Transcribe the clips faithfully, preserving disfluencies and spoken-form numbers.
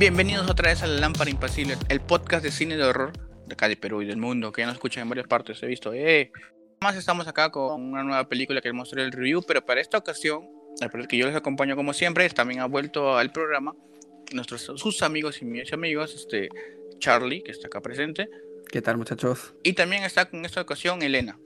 Bienvenidos otra vez a La Lámpara Implacable, el podcast de cine de horror de acá de Perú y del mundo, que ya nos escuchan en varias partes, he visto. Eh. Además estamos acá con una nueva película que les mostré el review, pero para esta ocasión, el que yo les acompaño como siempre, también ha vuelto al programa nuestros sus amigos y mis amigos, este Charlie, que está acá presente. ¿Qué tal, muchachos? Y también está en esta ocasión Elena.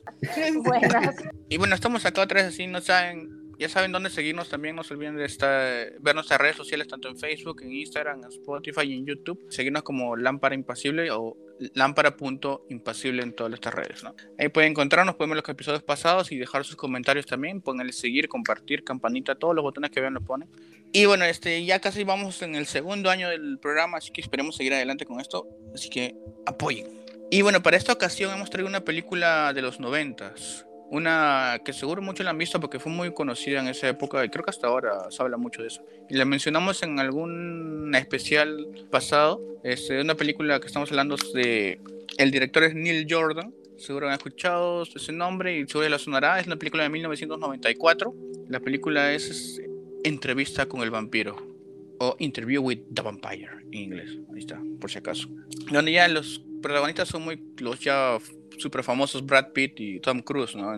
Buenas. Y bueno, estamos acá otra vez así, no saben... Ya saben dónde seguirnos también, no se olviden de estar, ver nuestras redes sociales, tanto en Facebook, en Instagram, en Spotify y en YouTube. Seguirnos como Lámpara Implacable o lámpara punto implacable en todas estas redes, ¿no? Ahí pueden encontrarnos, pueden ver los episodios pasados y dejar sus comentarios también. Pónganle seguir, compartir, campanita, todos los botones que vean lo ponen. Y bueno, este, ya casi vamos en el segundo año del programa, así que esperemos seguir adelante con esto. Así que apoyen. Y bueno, para esta ocasión hemos traído una película de los noventas. Una que seguro muchos la han visto porque fue muy conocida en esa época y creo que hasta ahora se habla mucho de eso. Y la mencionamos en algún especial pasado. Es una película que estamos hablando de... El director es Neil Jordan. Seguro han escuchado ese nombre y seguro la sonará. Es una película de mil novecientos noventa y cuatro. La película es, es Entrevista con el Vampiro. O Interview with the Vampire en inglés. Ahí está, por si acaso. Donde ya los protagonistas son muy... Los ya... super famosos Brad Pitt y Tom Cruise, ¿no?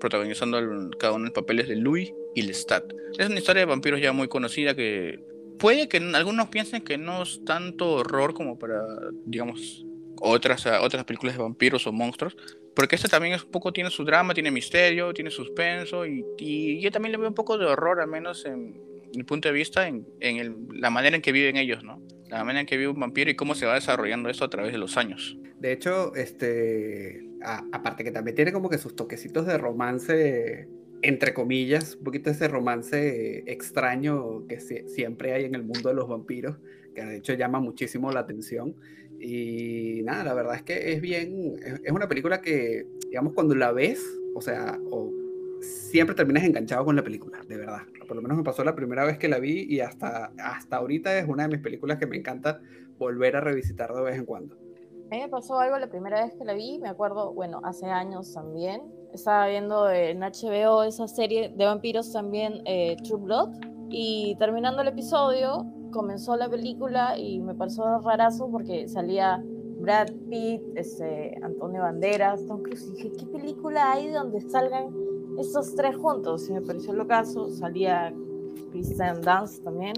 Protagonizando el, cada uno de los papeles de Louis y Lestat. Es una historia de vampiros ya muy conocida que puede que algunos piensen que no es tanto horror como para, digamos, otras, otras películas de vampiros o monstruos, porque esta también es un poco, tiene su drama, tiene misterio, tiene suspenso y, y yo también le veo un poco de horror, al menos en mi punto de vista, en, en el, la manera en que viven ellos, ¿no? La manera en que vive un vampiro y cómo se va desarrollando esto a través de los años. De hecho, este, a, aparte que también tiene como que sus toquecitos de romance, entre comillas, un poquito ese romance extraño que si, siempre hay en el mundo de los vampiros, que de hecho llama muchísimo la atención. Y nada, la verdad es que es bien, es, es una película que, digamos, cuando la ves, o sea, o siempre terminas enganchado con la película, de verdad. Por lo menos me pasó la primera vez que la vi y hasta, hasta ahorita es una de mis películas que me encanta volver a revisitar de vez en cuando. A mí me pasó algo la primera vez que la vi, me acuerdo, bueno, hace años también. Estaba viendo en H B O esa serie de vampiros también, eh, True Blood, y terminando el episodio comenzó la película y me pasó rarazo porque salía... Brad Pitt, ese, Antonio Banderas, Tom Cruise, y dije, ¿qué película hay donde salgan estos tres juntos? Y me pareció lo caso, salía Kirsten Dunst también,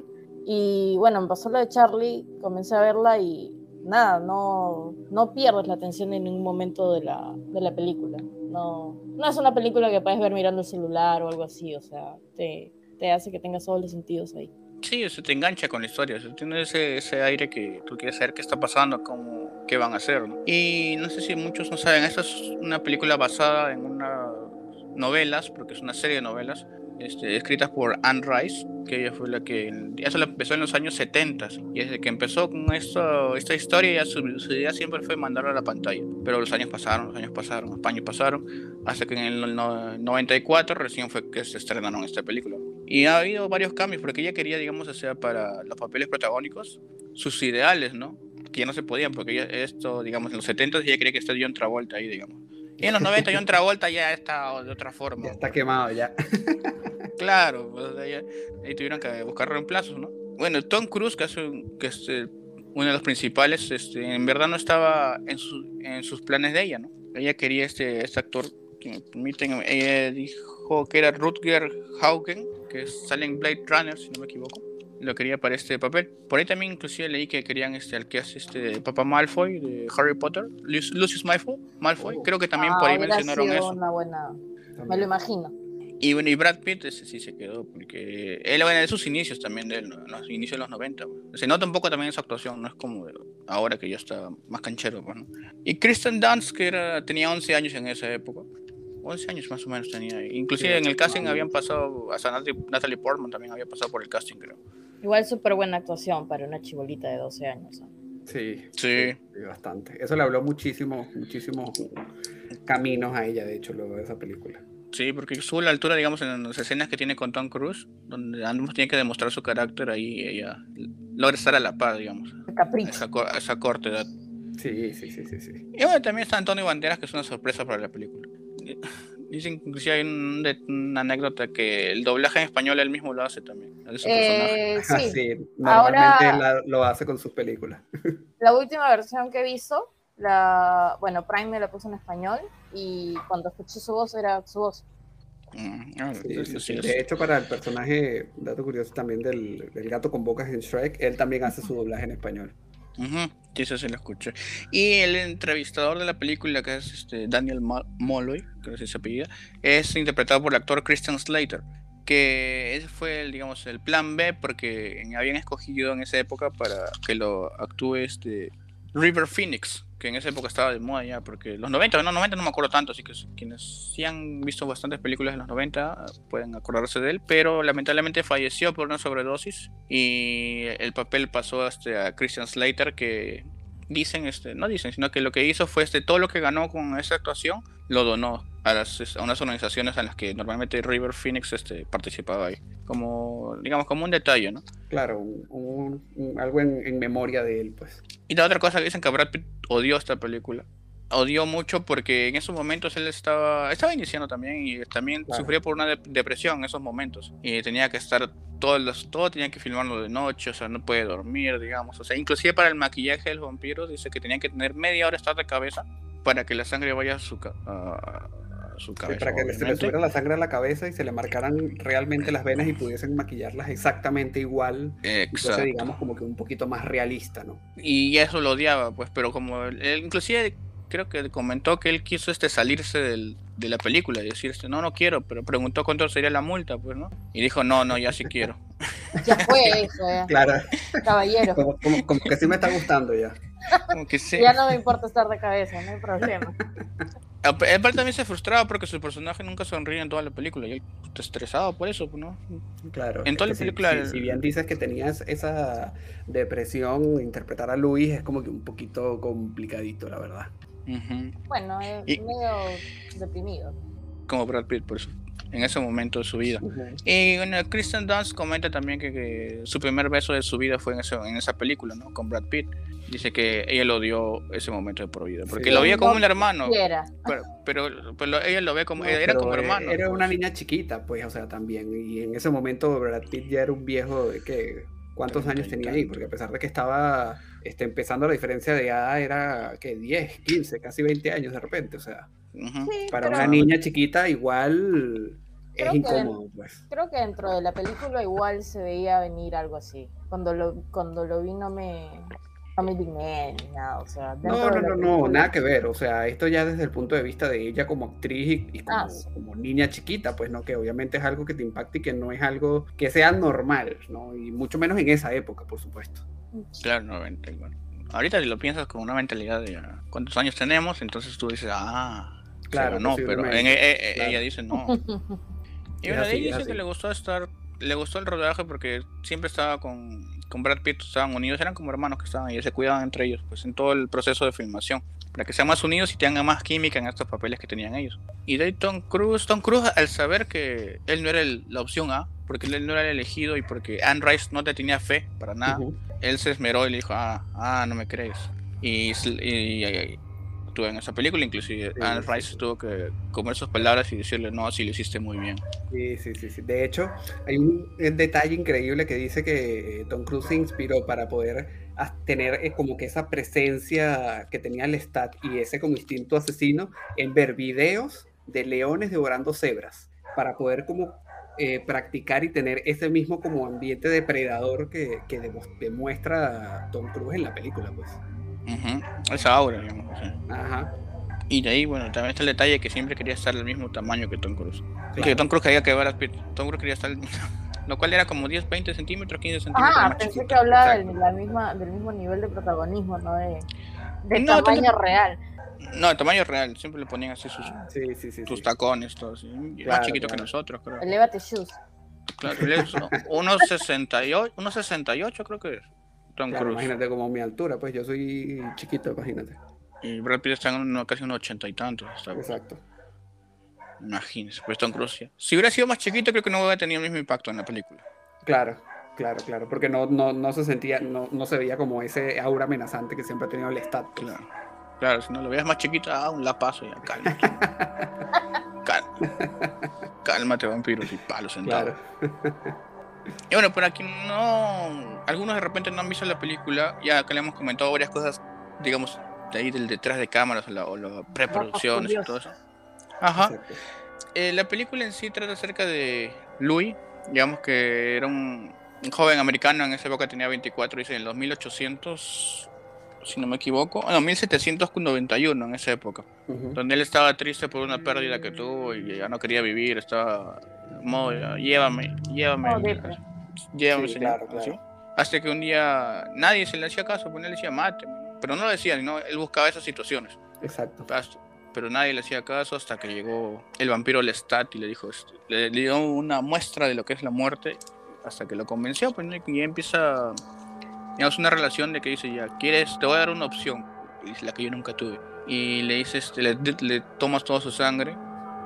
y bueno, me pasó lo de Charlie, comencé a verla y nada, no, no pierdes la atención en ningún momento de la, de la película, no, no es una película que puedes ver mirando el celular o algo así, o sea, te, te hace que tengas todos los sentidos ahí. Sí, eso te engancha con la historia, eso tiene ese, ese aire que tú quieres saber qué está pasando, cómo, qué van a hacer, ¿no? Y no sé si muchos no saben, esta es una película basada en unas novelas, porque es una serie de novelas, este, escritas por Anne Rice, que ella fue la que, eso la empezó en los años setenta, y desde que empezó con esto, esta historia, ya su, su idea siempre fue mandarla a la pantalla, pero los años pasaron, los años pasaron, los años pasaron, hasta que en el no, noventa y cuatro recién fue que se estrenaron esta película. Y ha habido varios cambios, porque ella quería, digamos, hacer para los papeles protagónicos sus ideales, ¿no? Que ya no se podían, porque ella, esto, digamos, en los setenta ella quería que esté John Travolta ahí, digamos. Y en los noventa John Travolta ya está de otra forma. Ya está quemado, ya. Claro, pues, ya, ahí tuvieron que buscar reemplazos, ¿no? Bueno, Tom Cruise, que, hace, que es eh, uno de los principales, este, en verdad no estaba en, su, en sus planes de ella, ¿no? Ella quería este, este actor, que me permiten, ella dijo que era Rutger Hauer, que sale en Blade Runner, si no me equivoco, lo quería para este papel. Por ahí también inclusive leí que querían este, al que hace este Papá Malfoy de Harry Potter, Lucius Malfoy, Malfoy. Oh, creo que también ah, por ahí mencionaron sido eso. Una buena... Me lo imagino. Y bueno, y Brad Pitt ese sí se quedó, porque él, bueno, de sus inicios también, de los inicios de los noventa, pues. Se nota un poco también en su actuación, no es como ahora que ya está más canchero, pues, ¿no? Y Kirsten Dunst, que era, tenía once años en esa época, once años más o menos tenía. Inclusive sí, en el casting no, habían pasado, hasta Natalie Portman también había pasado por el casting, creo. Igual súper buena actuación para una chibolita de doce años. ¿No? Sí, sí, sí, bastante. Eso le habló muchísimo, muchísimos caminos a ella, de hecho, luego de esa película. Sí, porque sube la altura, digamos, en las escenas que tiene con Tom Cruise, donde ambos tienen que demostrar su carácter, ahí ella logra estar a la par, digamos. El capricho. Esa, cor- esa corta edad. Sí, sí, sí, sí, sí. Y bueno, también está Antonio Banderas, que es una sorpresa para la película. Dicen que inclusive hay un, de, una anécdota que el doblaje en español él mismo lo hace también. Es su eh, personaje. Sí. Sí, normalmente ahora, la, lo hace con sus películas. La última versión que hizo, la, bueno, Prime me la puso en español, y cuando escuché su voz, era su voz. Ah, sí, sí, sí. De hecho, para el personaje, dato curioso también del, del gato con bocas en Shrek, él también hace su doblaje en español. Uh-huh. Sí, eso se lo escuché. Y el entrevistador de la película, que es este Daniel Molloy, creo que se apellida, es interpretado por el actor Christian Slater, que ese fue el, digamos, el plan B, porque habían escogido en esa época para que lo actúe este River Phoenix, que en esa época estaba de moda ya, porque los noventa, no, noventa no me acuerdo tanto, así que quienes sí han visto bastantes películas de los noventa pueden acordarse de él, pero lamentablemente falleció por una sobredosis y el papel pasó hasta a Christian Slater, que dicen, este, no dicen, sino que lo que hizo fue este, todo lo que ganó con esa actuación lo donó a, las, a unas organizaciones a las que normalmente River Phoenix este, participaba ahí, como, digamos, como un detalle, ¿no? Claro, un, un, algo en, en memoria de él, pues. Y la otra cosa que dicen que Brad Pitt odió esta película, odió mucho porque en esos momentos él estaba, estaba iniciando también y también claro. Sufría por una de- depresión en esos momentos y tenía que estar todas las, todo tenía que filmarlo de noche, o sea, no puede dormir, digamos, o sea, inclusive para el maquillaje de los vampiros dice que tenían que tener media hora estar de cabeza para que la sangre vaya a su, ca- a su cabeza. Sí, para que obviamente. Se le subiera la sangre a la cabeza y se le marcaran realmente las venas y pudiesen maquillarlas exactamente igual. Exacto. Entonces, digamos, como que un poquito más realista, ¿no? Y eso lo odiaba, pues, pero como él, inclusive creo que comentó que él quiso este salirse del, de la película y decir, este, no, no quiero, pero preguntó cuánto sería la multa, pues, ¿no? Y dijo, no, no, ya sí quiero. Ya fue eso, ya. Claro. Caballero. Como, como, como que sí me está gustando ya. Como que sí. Ya no me importa estar de cabeza, no hay problema. Aparte también se frustraba porque su personaje nunca sonríe en toda la película y él está estresado por eso, ¿no? Claro. En toda la película... Si, si, si bien dices que tenías esa depresión, interpretar a Louis es como que un poquito complicadito, la verdad. Uh-huh. Bueno, eh, y, medio deprimido. Como Brad Pitt, por eso, en ese momento de su vida. Uh-huh. Y bueno, Kirsten Dunst comenta también que, que su primer beso de su vida fue en, ese, en esa película, ¿no? Con Brad Pitt. Dice que ella lo odió ese momento de por vida, porque sí, lo veía como un hermano. Pero, pero, pero ella lo ve como, no, era como hermano. Era una niña chiquita, pues, o sea, también. Y en ese momento Brad Pitt ya era un viejo de que... ¿Cuántos treinta, años tenía ahí? Porque a pesar de que estaba este, empezando la diferencia de edad, era que diez, quince, casi veinte años de repente, o sea, uh-huh. Sí, para pero... una niña chiquita igual creo es incómodo. Que, pues. Creo que dentro de la película igual se veía venir algo así. Cuando lo, cuando lo vi no me... No me digné ni nada, o sea... No, no, no, no, nada que ver, o sea, esto ya desde el punto de vista de ella como actriz y, y como, ah, sí. Como niña chiquita, pues, ¿no? Que obviamente es algo que te impacta y que no es algo que sea normal, ¿no? Y mucho menos en esa época, por supuesto. Claro, noventa, bueno. Ahorita si lo piensas con una mentalidad de cuántos años tenemos, entonces tú dices, ah, claro, no, pero en, en, en, claro. Ella dice no. Y bueno, ella dice que le gustó estar... Le gustó el rodaje porque siempre estaba con, con Brad Pitt, estaban unidos, eran como hermanos que estaban y se cuidaban entre ellos, pues en todo el proceso de filmación, para que sean más unidos y tengan más química en estos papeles que tenían ellos. Y de ahí Tom Cruise, Tom Cruise al saber que él no era el, la opción A, porque él no era el elegido y porque Anne Rice no te tenía fe para nada, uh-huh. Él se esmeró y le dijo, ah, ah no me crees. Y, y, y, y en esa película, inclusive sí, Anne Rice sí, sí. Tuvo que comer sus palabras y decirle no, si lo hiciste muy bien. Sí, sí, sí, sí. De hecho, hay un detalle increíble que dice que Tom Cruise se inspiró para poder tener como que esa presencia que tenía Lestat y ese como instinto asesino en ver videos de leones devorando cebras para poder como eh, practicar y tener ese mismo como ambiente depredador que, que demuestra Tom Cruise en la película, pues. Uh-huh. Esa aura, digamos. ¿Sí? Ajá. Y de ahí, bueno, también está el detalle que siempre quería estar del mismo tamaño que Tom Cruise. Claro. Que Tom Cruise quería que Brad Pitt. Tom Cruise quería estar. Lo cual era como diez, veinte centímetros, quince centímetros. Ah, pensé chiquito. Que hablaba del, la misma, del mismo nivel de protagonismo, ¿no? De, de no, tamaño t- real. No, el tamaño real. Siempre le ponían así sus, sí, sí, sí, sus sí. Tacones, todo así. Claro, más chiquito claro. Que nosotros, creo. Elevate shoes. Claro, unos sesenta y ocho, creo que es. Claro, imagínate como mi altura, pues yo soy chiquito, imagínate. Y Brad Pitt está en uno, casi unos ochenta y tantos. ¿Sabes? Exacto. Imagínese, pues Tom Cruise. Ya. Si hubiera sido más chiquito, creo que no hubiera tenido el mismo impacto en la película. Claro, claro, claro, porque no, no, no se sentía, no, no se veía como ese aura amenazante que siempre ha tenido el Lestat. Pues. Claro, claro, si no lo veías más chiquito, ah, un lapazo ya, cálmate. Cálmate, cálmate vampiros y palos sentados. Claro. Y bueno, para quien no, algunos de repente no han visto la película, ya que le hemos comentado varias cosas, digamos, de ahí del detrás de cámaras o la, o la preproducción y todo eso. Ajá. Eh, la película en sí trata acerca de Louis, digamos que era un, un joven americano, en esa época tenía veinticuatro, dice en el dos mil ochocientos, si no me equivoco, no, mil setecientos noventa y uno en esa época, uh-huh. donde él estaba triste por una pérdida que tuvo y ya no quería vivir, estaba modo, llévame, llévame, oh, llévame, llévame, sí, claro, claro. ¿Sí? Hasta que un día nadie se le hacía caso, pues él decía máteme, pero no lo decían, no, él buscaba esas situaciones. Exacto. Hasta, pero nadie le hacía caso hasta que llegó el vampiro Lestat y le dijo, le, le dio una muestra de lo que es la muerte, hasta que lo convenció, pues ya empieza, digamos, una relación de que dice, ya, quieres, te voy a dar una opción, y la que yo nunca tuve, y le dice, este, le, le tomas toda su sangre,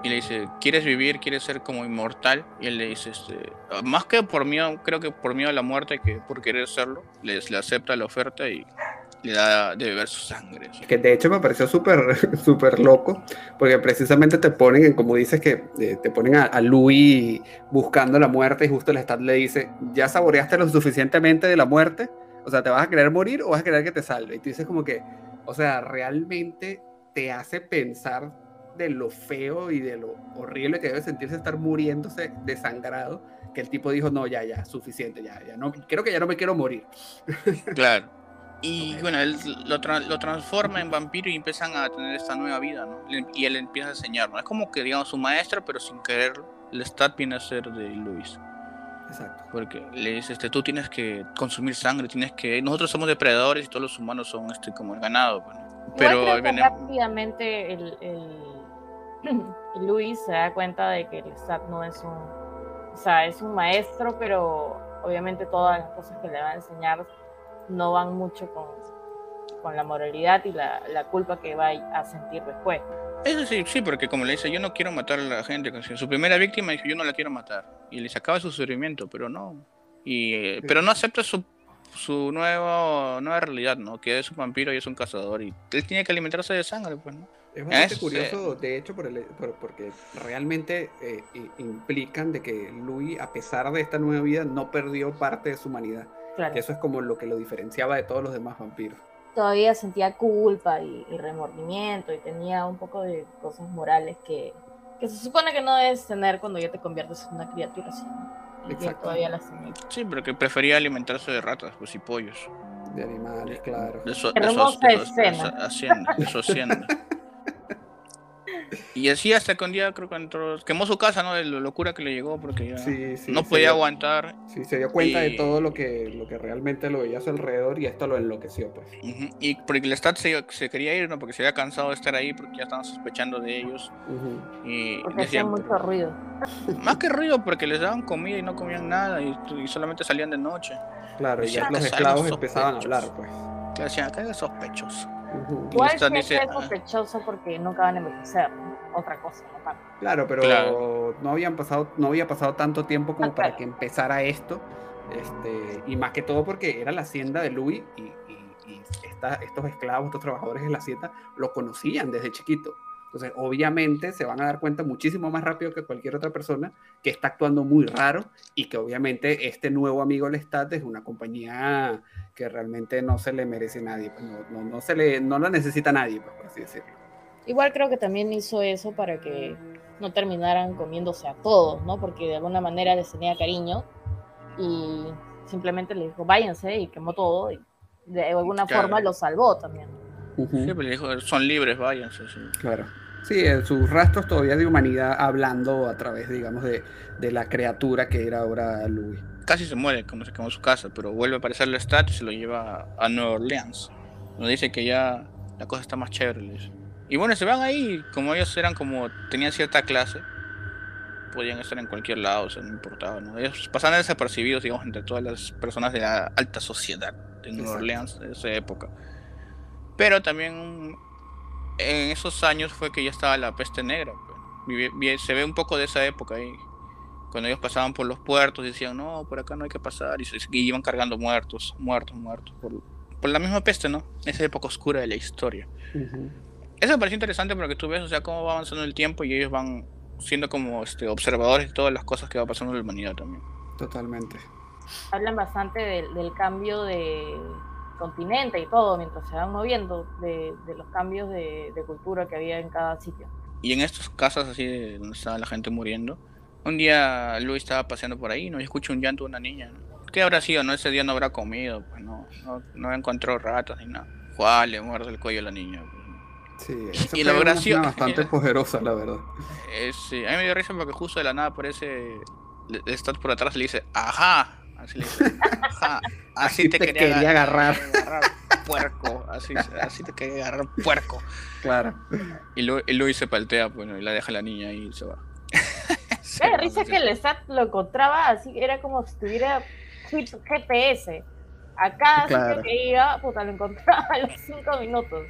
y le dice, ¿quieres vivir? ¿Quieres ser como inmortal? Y él le dice, este, más que por miedo, creo que por miedo a la muerte, que por querer serlo, le acepta la oferta y le da de beber su sangre. ¿Sí? Que de hecho me pareció súper súper loco, porque precisamente te ponen, como dices, que eh, te ponen a, a Louis buscando la muerte y justo Lestat le dice, ¿ya saboreaste lo suficientemente de la muerte? O sea, ¿te vas a querer morir o vas a querer que te salve? Y tú dices como que, o sea, realmente te hace pensar de lo feo y de lo horrible que debe sentirse estar muriéndose desangrado, que el tipo dijo, no, ya, ya, suficiente, ya, ya, no, creo que ya no me quiero morir. Claro. Y bueno, él lo, tra- lo transforma en vampiro y empiezan a tener esta nueva vida, ¿no? Y él empieza a enseñar, ¿no? Es como que, digamos, su maestra, pero sin quererlo, Lestat viene a ser de Louis. Exacto. Porque le dice, este, tú tienes que consumir sangre, tienes que... Nosotros somos depredadores y todos los humanos son este, como el ganado, ¿no? Pero creo que viene... rápidamente el, el... Louis se da cuenta de que Lestat no es un... O sea, es un maestro, pero obviamente todas las cosas que le va a enseñar no van mucho con, con la moralidad y la, la culpa que va a sentir después. Eso sí, sí, porque como le dice, yo no quiero matar a la gente, su primera víctima dice, yo no la quiero matar, y le sacaba su sufrimiento, pero no, y, eh, sí. pero no acepta su, su nueva, nueva realidad, ¿no? Que es un vampiro y es un cazador, y él tiene que alimentarse de sangre, pues, ¿no? Es bastante es, curioso, eh, de hecho, por el, por, porque realmente eh, implican de que Louis, a pesar de esta nueva vida, no perdió parte de su humanidad. Claro. Que eso es como lo que lo diferenciaba de todos los demás vampiros. Todavía sentía culpa y, y remordimiento y tenía un poco de cosas morales que, que se supone que no debes tener cuando ya te conviertes en una criatura así. Exacto. Todavía las tenía. Sí, pero que prefería alimentarse de ratas, pues, y pollos. De animales, claro. De so, de hermosa so, escena. De so, hacienda, de so hacienda. Y así hasta que un día creo que entró, quemó su casa, ¿no? De la locura que le llegó, porque ya sí, sí, no podía dio, aguantar. Sí, se dio cuenta y... de todo lo que, lo que realmente lo veía a su alrededor y esto lo enloqueció, pues. Uh-huh. Y porque Lestat se, se quería ir, ¿no? Porque se había cansado de estar ahí, porque ya estaban sospechando de ellos. Uh-huh. Y porque hacían mucho pero... ruido. Más que ruido, porque les daban comida y no comían nada y, y solamente salían de noche. Claro, y ya los esclavos empezaban a hablar, pues. Claro, decían, acá hay sospechosos. Uh-huh. Igual que dice, es sospechoso porque nunca van a envejecer, ¿no? Otra cosa, ¿no? Claro, pero claro. No, habían pasado, no había pasado tanto tiempo como okay. para que empezara esto, este, y más que todo porque era la hacienda de Louis y, y, y esta, estos esclavos, estos trabajadores de la hacienda lo conocían desde chiquito, entonces obviamente se van a dar cuenta muchísimo más rápido que cualquier otra persona que está actuando muy raro y que obviamente este nuevo amigo Lestat es una compañía que realmente no se le merece a nadie, pues no, no, no, se le, no la necesita nadie, pues, por así decirlo. Igual creo que también hizo eso para que no terminaran comiéndose a todos, ¿no? Porque de alguna manera les tenía cariño y simplemente les dijo, váyanse, y quemó todo y de alguna claro. forma los salvó también. Uh-huh. Sí, pero le dijo, son libres, váyanse. Sí. Claro. Sí, sus rastros todavía de humanidad hablando a través, digamos, de, de la criatura que era ahora Louis. Casi se muere, como se quemó su casa, pero vuelve a aparecer el estatus y se lo lleva a Nueva Orleans. Nos dice que ya la cosa está más chévere, le dice. Y bueno, se van ahí, como ellos eran como, tenían cierta clase, podían estar en cualquier lado, o sea, no importaba, ¿no? Ellos pasaban desapercibidos, digamos, entre todas las personas de la alta sociedad de Nueva Orleans de esa época. Pero también en esos años fue que ya estaba la peste negra, se ve un poco de esa época ahí. Cuando ellos pasaban por los puertos decían, no, por acá no hay que pasar, y, se, y iban cargando muertos, muertos, muertos, por, por la misma peste, ¿no? Esa época oscura de la historia. Uh-huh. Eso me pareció interesante porque tú ves, o sea, cómo va avanzando el tiempo y ellos van siendo como este, observadores de todas las cosas que va pasando en la humanidad también. Totalmente. Hablan bastante de, del cambio de continente y todo, mientras se van moviendo, de, de los cambios de, de cultura que había en cada sitio. Y en estas casas así donde estaba la gente muriendo, un día Luis estaba paseando por ahí, ¿no? Y escucha un llanto de una niña, ¿no? ¿Qué habrá sido? No, ese día no habrá comido, pues no, no, no encontró ratas ni nada. ¡Juá! Le muerde el cuello a la niña. Sí, esa y fue una gracia... bastante poderosa, la verdad. Eh, sí, a mí me dio risa porque justo de la nada aparece Lestat por atrás y le dice, ¡ajá! Así le dice, ajá, así, así te, te quería, quería agarrar, agarrar puerco, así, así te quería agarrar puerco. Claro. Y, lo, y Louis se paltea, bueno, y la deja la niña y se va. Se la va, risa es que Lestat lo encontraba así, era como si tuviera G P S. Acá claro. Siempre que iba, puta, lo encontraba a los cinco minutos.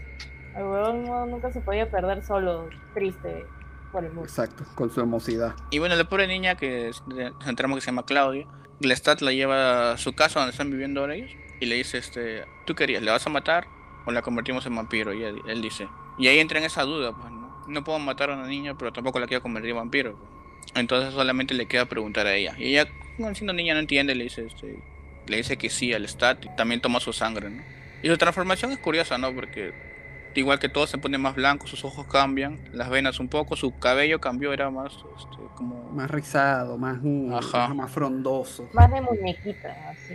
El huevón no, nunca se podía perder solo, triste por el mundo. Exacto, con su emosidad. Y bueno, la pobre niña que nos enteramos que se llama Claudia, Lestat la lleva a su casa donde están viviendo ahora ellos y le dice, este, ¿tú querías? ¿La vas a matar o la convertimos en vampiro? Y él, él dice, y ahí entra en esa duda, pues no, no puedo matar a una niña, pero tampoco la quiero convertir en vampiro, pues. Entonces solamente le queda preguntar a ella. Y ella, siendo niña, no entiende, le dice, este, le dice que sí a Lestat y también toma su sangre, ¿no? Y su transformación es curiosa, ¿no? Porque igual que todo se pone más blanco, sus ojos cambian, las venas un poco, su cabello cambió, era más este, como... más rizado, más, ajá, más frondoso. Más de muñequita, así.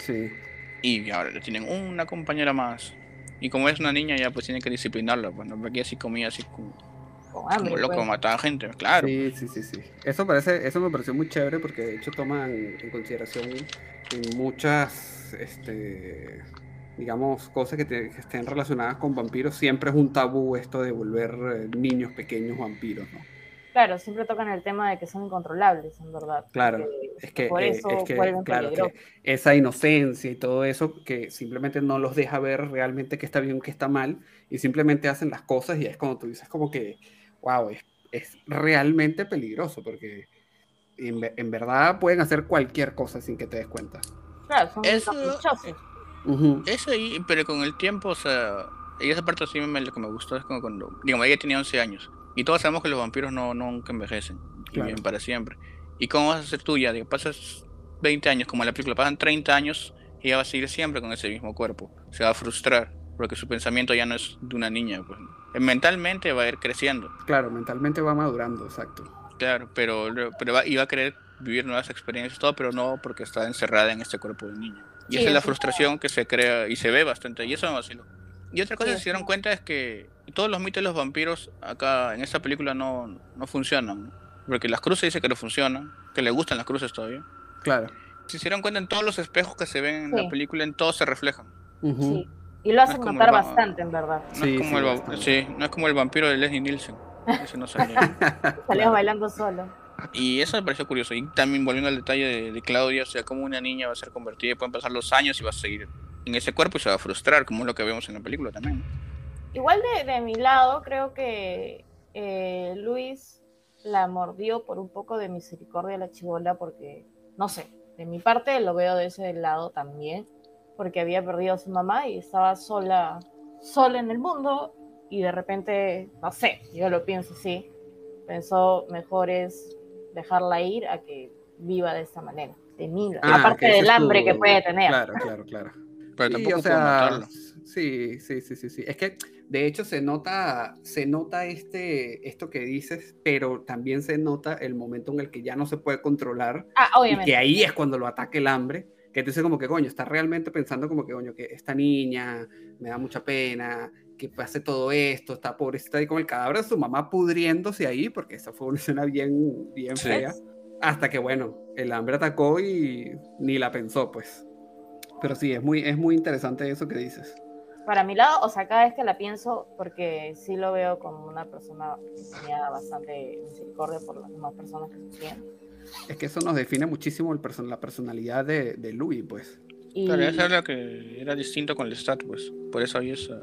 Sí. Y ahora le tienen una compañera más. Y como es una niña, ya pues tiene que disciplinarla, bueno, porque así comía así como, oh, hambre, como loco, pues. Mataba gente, claro. Sí, sí, sí, sí. Eso parece, eso me pareció muy chévere porque de hecho toman en consideración muchas... este... digamos, cosas que, te, que estén relacionadas con vampiros. Siempre es un tabú esto de volver eh, niños pequeños vampiros, ¿no? Claro, siempre tocan el tema de que son incontrolables, en verdad. Claro, es que, por eh, eso es que, claro, que esa inocencia y todo eso que simplemente no los deja ver realmente qué está bien, qué está mal, y simplemente hacen las cosas y es cuando tú dices como que, wow, es, es realmente peligroso porque en, en verdad pueden hacer cualquier cosa sin que te des cuenta. Claro, son eso... caprichosos. Uh-huh. Eso ahí, pero con el tiempo, o sea, y esa parte así me, lo que me gustó es como cuando, digamos, ella tenía once años, y todos sabemos que los vampiros no nunca envejecen, claro, viven para siempre. ¿Y cómo vas a ser tuya? Digo, pasas veinte años, como en la película, pasan treinta años, y ella va a seguir siempre con ese mismo cuerpo, se va a frustrar, porque su pensamiento ya no es de una niña, pues. Mentalmente va a ir creciendo. Claro, mentalmente va madurando, exacto. Claro, pero, pero va, y va a querer vivir nuevas experiencias y todo, pero no porque está encerrada en este cuerpo de niña. Y sí, esa es la frustración que se crea y se ve bastante, y eso me vaciló. Y otra cosa sí, que se dieron cuenta es que todos los mitos de los vampiros acá en esta película no, no funcionan, porque las cruces dice que no funcionan, que le gustan las cruces todavía. Claro. Se dieron cuenta en todos los espejos que se ven en sí, la película, en todos se reflejan. Uh-huh. Sí. Y lo hacen no notar va- bastante, en verdad. No, sí, es como sí, el va- sí, no es como el vampiro de Leslie Nielsen, ese no salió. Salió bailando solo. Y eso me pareció curioso. Y también volviendo al detalle de, de Claudia, o sea, como una niña va a ser convertida y pueden pasar los años y va a seguir en ese cuerpo y se va a frustrar, como es lo que vemos en la película también. Igual de, de mi lado, creo que eh, Luis la mordió por un poco de misericordia a la chibola porque, no sé, de mi parte lo veo de ese lado también, porque había perdido a su mamá y estaba sola, sola en el mundo y de repente, no sé, yo lo pienso así, pensó mejor es dejarla ir a que viva de esta manera, temida, ah, aparte del hambre tu... que puede tener. Claro, claro, claro. Pero sí, tampoco o sea, puede matarla. Sí, sí, sí, sí, sí. Es que de hecho se nota, se nota este, esto que dices, pero también se nota el momento en el que ya no se puede controlar. Ah, obviamente. Y que ahí es cuando lo ataca el hambre, que tú dices como que coño, está realmente pensando como que coño, que esta niña me da mucha pena, que hace todo esto, está pobrecita ahí con el cadáver de su mamá pudriéndose ahí, porque esa fue una escena bien, bien sí, fea, hasta que bueno, el hambre atacó y ni la pensó, pues. Pero sí, es muy, es muy interesante eso que dices. Para mi lado, o sea, cada vez que la pienso, porque sí lo veo como una persona que tenía bastante misericordia por las demás personas que sufrían. Es que eso nos define muchísimo el person- la personalidad de, de Louis, pues. Y... Claro, eso es lo que era distinto con Lestat, pues. Por eso ahí es... Uh...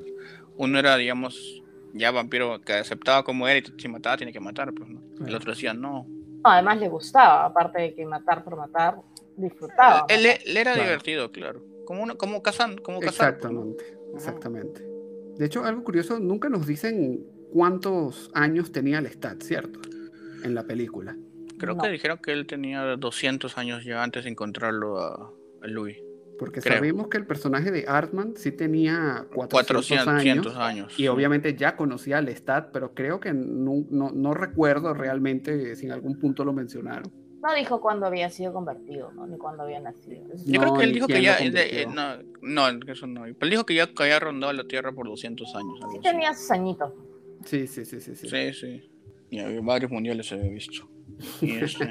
Uno era, digamos, ya vampiro que aceptaba como era y si mataba tiene que matar, pues, ¿no? El otro decía no. No, además le gustaba, aparte de que matar por matar, disfrutaba. Él, él, él era claro, divertido, claro. Como uno, como cazan, como cazar. Exactamente, pues, ¿no? Exactamente. De hecho, algo curioso, nunca nos dicen cuántos años tenía Lestat, ¿cierto? En la película. Creo no. que dijeron que él tenía doscientos años ya antes de encontrarlo a, a Louis. Porque creo. Sabemos que el personaje de Armand sí tenía cuatrocientos años, y obviamente ya conocía a Lestat, pero creo que no, no, no recuerdo realmente si en algún punto lo mencionaron. No dijo cuándo había sido convertido, ¿no? Ni cuándo había nacido. Yo no, creo que él dijo que ya... Eh, no, no, eso no. Él dijo que ya había rondado la Tierra por doscientos años. Sí tenía sus añitos. Sí, sí, sí, sí. Sí, sí. sí. Y había varios mundiales se había visto. Y, este...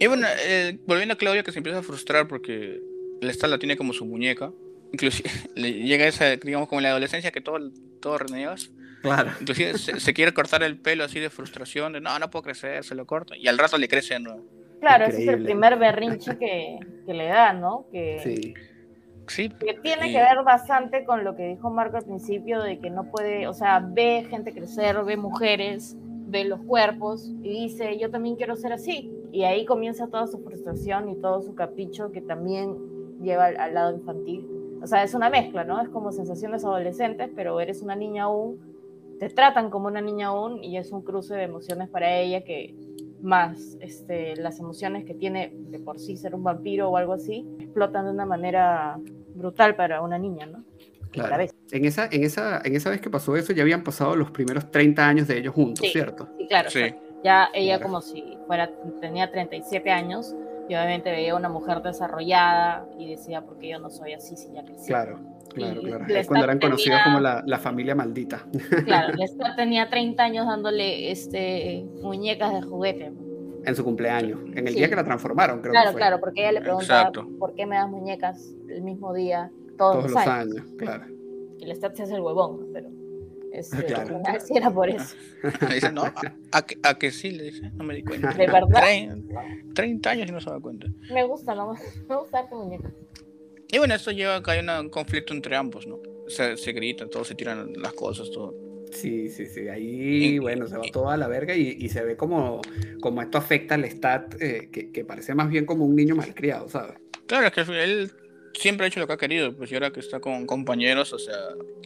y bueno, eh, volviendo a Claudia, que se empieza a frustrar porque... Lestat la tiene como su muñeca. Inclusive le llega esa, digamos, como en la adolescencia que todo, todo renegas. Claro. Inclusive se, se quiere cortar el pelo así de frustración, de no, no puedo crecer, se lo corto. Y al rato le crece de nuevo. Claro, increíble. Ese es el primer berrinche que, que le da, ¿no? Que, sí. sí. Que tiene y... que ver bastante con lo que dijo Marco al principio, de que no puede, o sea, ve gente crecer, ve mujeres, ve los cuerpos, y dice, yo también quiero ser así. Y ahí comienza toda su frustración y todo su capricho, que también... lleva al, al lado infantil, o sea, es una mezcla, ¿no? Es como sensaciones adolescentes, pero eres una niña aún, te tratan como una niña aún, y es un cruce de emociones para ella, que más este, las emociones que tiene de por sí ser un vampiro o algo así, explotan de una manera brutal para una niña, ¿no? Claro. En esa, en, esa, en esa vez que pasó eso, ya habían pasado los primeros treinta años de ellos juntos, sí, ¿cierto? Sí, claro, sí. O sea, ya ella claro. como si fuera, tenía treinta y siete años, y obviamente veía una mujer desarrollada y decía, ¿por qué yo no soy así si ya crecí? Claro, claro, y claro. Lestat cuando eran tenía, conocidos como la, la familia maldita. Claro, Lestat tenía treinta años dándole este, muñecas de juguete. En su cumpleaños, en el sí. día que la transformaron, creo claro, que fue. Claro, porque ella le preguntaba, exacto, ¿por qué me das muñecas el mismo día todos, todos los años? años claro. Y Lestat se hace el huevón, pero este, claro. no si era por eso. Le dice, no, a, a, que, a que sí, le dice, no me di cuenta. De verdad. treinta años y no se da cuenta. Me gusta, no, me gusta tu muñeca. Y bueno, esto lleva a que hay un conflicto entre ambos, ¿no? Se, se gritan, todos se tiran las cosas, todo. Sí, sí, sí, ahí, y, bueno, se va toda la verga y, y se ve como, como esto afecta al Lestat, eh, que, que parece más bien como un niño malcriado, ¿sabes? Claro, es que él siempre ha hecho lo que ha querido, pues, y ahora que está con compañeros, o sea,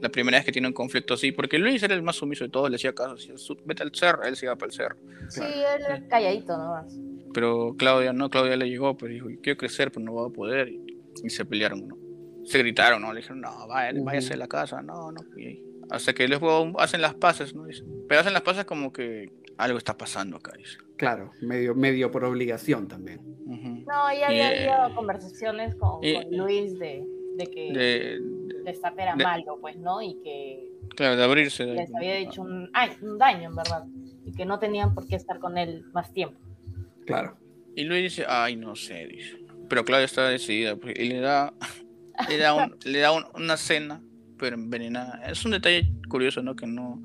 la primera vez que tiene un conflicto así, porque Luis era el más sumiso de todos, le hacía caso, decía, vete al cerro, él se iba para el cerro. Sí, claro. Él era calladito nomás. Pero Claudia no, Claudia le llegó, pero dijo, quiero crecer, pero no va a poder, y, y se pelearon, ¿no? Se gritaron, ¿no? Le dijeron, no, vaya, uh-huh. váyase a la casa, no, no, y hasta que luego hacen las paces, ¿no? Pero hacen las paces como que algo está pasando acá, dice. Claro, medio, medio por obligación también. Uh-huh. No, ya había yeah. habido conversaciones con, yeah. con Luis de, de que de, de, Lestat era de, malo, pues, ¿no? Y que claro, de abrirse, de les había hecho un, ay, un daño, en verdad, y que no tenían por qué estar con él más tiempo. Claro. Y Luis dice, ay, no sé, dice. Pero Claudia está decidida, porque le da, le da, un, le da un, una cena, pero envenenada. Es un detalle curioso, ¿no? Que no,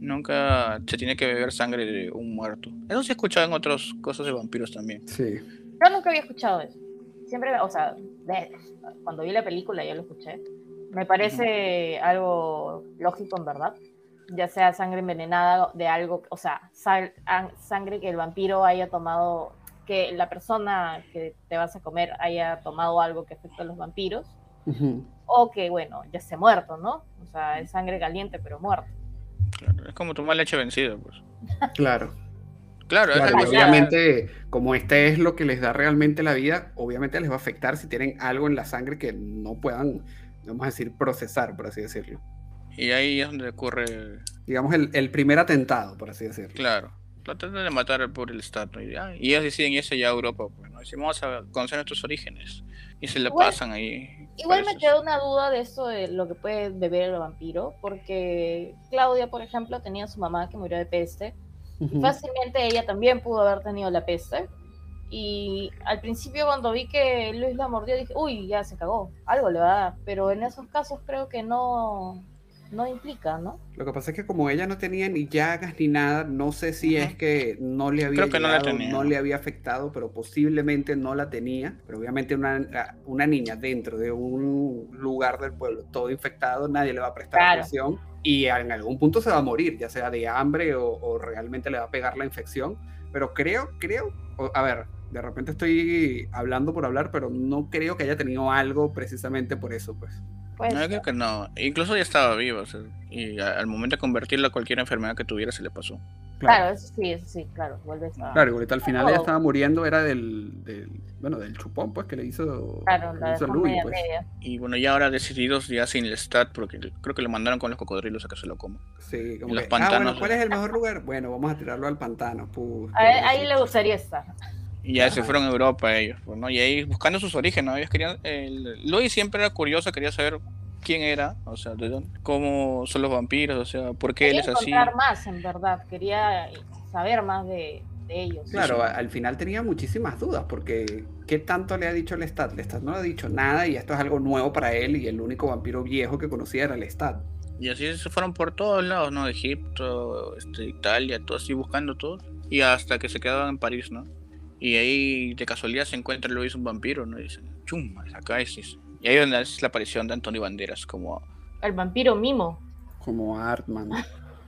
nunca se tiene que beber sangre de un muerto. Eso se ha escuchado en otras cosas de vampiros también. Sí. Yo nunca había escuchado eso. Siempre, o sea, de, cuando vi la película ya lo escuché. Me parece uh-huh. algo lógico, en verdad. Ya sea sangre envenenada de algo, o sea, sal, sangre que el vampiro haya tomado, que la persona que te vas a comer haya tomado algo que afecta a los vampiros, uh-huh. o que, bueno, ya esté muerto, ¿no? O sea, es sangre caliente, pero muerto. Claro, es como tomar leche vencida, pues. Claro. Claro, claro, claro, obviamente, como este es lo que les da realmente la vida, obviamente les va a afectar si tienen algo en la sangre que no puedan, vamos a decir, procesar, por así decirlo. Y ahí es donde ocurre... digamos, el, el primer atentado, por así decirlo. Claro. Tratan de matar al pobre Lestat, ¿no? Y ellos deciden irse ya a Europa. Pues, ¿no? Decimos, vamos a conocer nuestros orígenes. Y se le igual, pasan ahí. Igual me quedó una duda de eso, de lo que puede beber el vampiro. Porque Claudia, por ejemplo, tenía a su mamá que murió de peste. Uh-huh. Fácilmente ella también pudo haber tenido la peste. Y al principio cuando vi que Luis la mordió, dije, uy, ya se cagó. Algo le va a dar. Pero en esos casos creo que no... no implica, ¿no? Lo que pasa es que como ella no tenía ni llagas ni nada, no sé si ajá. es que no le había llegado, no, la tenía, no le había afectado, pero posiblemente no la tenía. Pero obviamente una, una niña dentro de un lugar del pueblo todo infectado, nadie le va a prestar claro. atención y en algún punto se va a morir, ya sea de hambre o, o realmente le va a pegar la infección. Pero creo, creo, a ver, de repente estoy hablando por hablar, pero no creo que haya tenido algo precisamente por eso, pues. Pues, no, yo creo que no. Incluso ya estaba viva, o sea, y al momento de convertirla, cualquier enfermedad que tuviera se le pasó. Claro, claro, eso sí, eso sí, claro, vuelve a... Claro, igualita al final oh. ella estaba muriendo, era del, del, bueno, del chupón, pues, que le hizo, claro, que le hizo Louis, media, pues. media. Y bueno, ya ahora decididos ya sin Lestat, porque creo que lo mandaron con los cocodrilos a que se lo coman. Sí, como en los que, pantanos. Ah, bueno, ¿cuál es el mejor lugar? Bueno, vamos a tirarlo al pantano. Puh, a él, ahí le gustaría estar. Y ya se fueron a Europa ellos, ¿no? Y ahí buscando sus orígenes, ¿no? Ellos querían, el... Louis siempre era curioso, quería saber quién era, o sea, de dónde, cómo son los vampiros, o sea, por qué quería él es así. Quería encontrar más, en verdad, quería saber más de, de ellos. Claro, sí. Al final tenía muchísimas dudas, porque ¿qué tanto le ha dicho Lestat? Lestat no le ha dicho nada y esto es algo nuevo para él y el único vampiro viejo que conocía era Lestat. Y así se fueron por todos lados, ¿no? Egipto, este, Italia, todo así, buscando todo, y hasta que se quedaban en París, ¿no? Y ahí de casualidad se encuentra Louis un vampiro, ¿no? Y dicen, chumba, acá es eso. Y ahí es donde es la aparición de Antonio Banderas como... el vampiro mimo. Como Armand.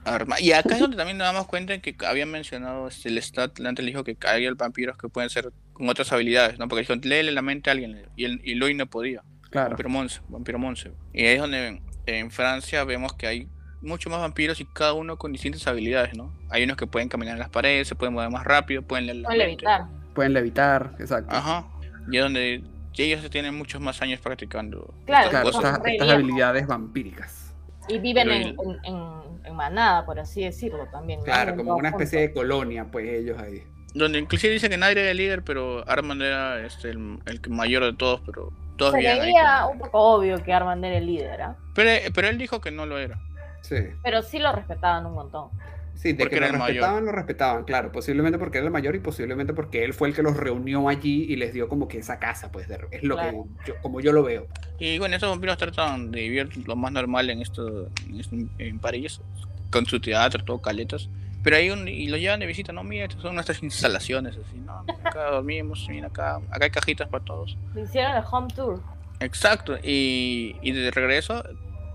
Armand. Y acá es donde también nos damos cuenta que habían mencionado, este, Lestat antes le dijo que hay vampiros que pueden ser con otras habilidades, ¿no? Porque dijo, léele la mente a alguien. Y, el, y Louis no podía. Claro. Vampiro Monce, vampiro Monce. Y ahí es donde en, en Francia vemos que hay muchos más vampiros y cada uno con distintas habilidades, ¿no? Hay unos que pueden caminar en las paredes, se pueden mover más rápido, pueden leer la pueden mente. Levitar. Pueden levitar, exacto. Ajá. Y es donde... y ellos tienen muchos más años practicando, claro, estas, cosas. Estas, estas habilidades vampíricas. Y viven en, en, en, en manada, por así decirlo, también. Claro, ¿no? Como una especie puntos. de colonia, pues, ellos ahí. Donde inclusive dicen que nadie era el líder, pero Armand era este, el, el mayor de todos, pero todos vivían ahí. Sería un poco obvio que Armand era el líder, ¿eh? Pero, pero él dijo que no lo era. Sí. Pero sí lo respetaban un montón. Sí, de porque que lo respetaban, mayor. lo respetaban, claro, posiblemente porque era el mayor y posiblemente porque él fue el que los reunió allí y les dio como que esa casa, pues, de, es lo claro. que yo, como yo lo veo. Y bueno, esos vampiros tratan de vivir lo más normal en esto, en, en París, con su teatro, todo caletas, pero ahí un, y lo llevan de visita, no, mira, estas son nuestras instalaciones, así, no, mira, acá dormimos, mira, acá, acá hay cajitas para todos. Le hicieron el home tour. Exacto, y, y de regreso,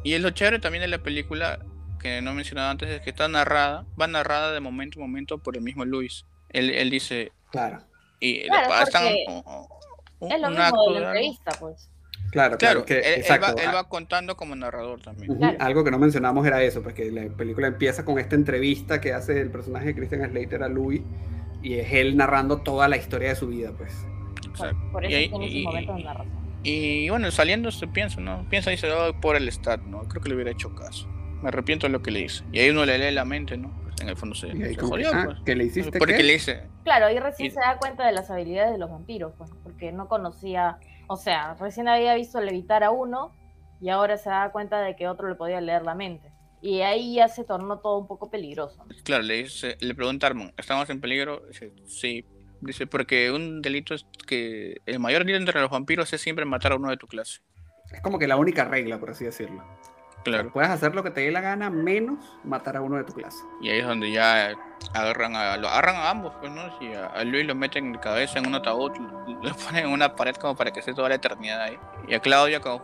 y es lo chévere también de la película, que no he mencionado antes, es que está narrada, va narrada de momento a momento por el mismo Louis. Él, él dice... Claro. Y claro, pasan un, un, es lo un mismo acto, de la entrevista, pues. Claro, claro. claro que, él, exacto. Él, va, él va contando como narrador también. Uh-huh. Claro. Algo que no mencionamos era eso, porque la película empieza con esta entrevista que hace el personaje de Christian Slater a Louis, y es él narrando toda la historia de su vida, pues. Exacto. Por, por eso y, tiene y, sus momentos de narración. Y bueno, saliendo se piensa, ¿no? Piensa y dice, oh, por el Lestat, ¿no? Creo que le hubiera hecho caso. Me arrepiento de lo que le hice. Y ahí uno le lee la mente, ¿no? Pues en el fondo se, se jodió, ah, pues. ¿Qué le hiciste? ¿Por qué le hice? Claro, ahí recién y... se da cuenta de las habilidades de los vampiros, pues, porque no conocía, o sea, recién había visto levitar a uno y ahora se da cuenta de que otro le podía leer la mente. Y ahí ya se tornó todo un poco peligroso, ¿no? Claro, le dice, le pregunta a Armand, ¿estamos en peligro? Dice, sí. Dice, porque un delito es que el mayor delito entre los vampiros es siempre matar a uno de tu clase. Es como que la única regla, por así decirlo. Claro. Puedes hacer lo que te dé la gana, menos matar a uno de tu clase. Y ahí es donde ya agarran a, lo agarran a ambos, pues, ¿no? Si a, a Louis lo meten de cabeza en un ataúd, lo ponen en una pared como para que esté toda la eternidad ahí. Y a Claudia, como,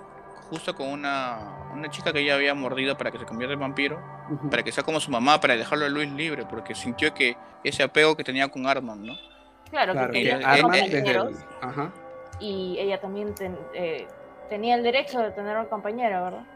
justo con una, una chica que ella había mordido para que se convierta en vampiro, uh-huh. para que sea como su mamá, para dejarlo a Louis libre, porque sintió que ese apego que tenía con Armand, ¿no? Claro, claro que, que ella, Armand eh, desde el... Ajá. Y ella también ten, eh, tenía el derecho de tener un compañero, ¿verdad?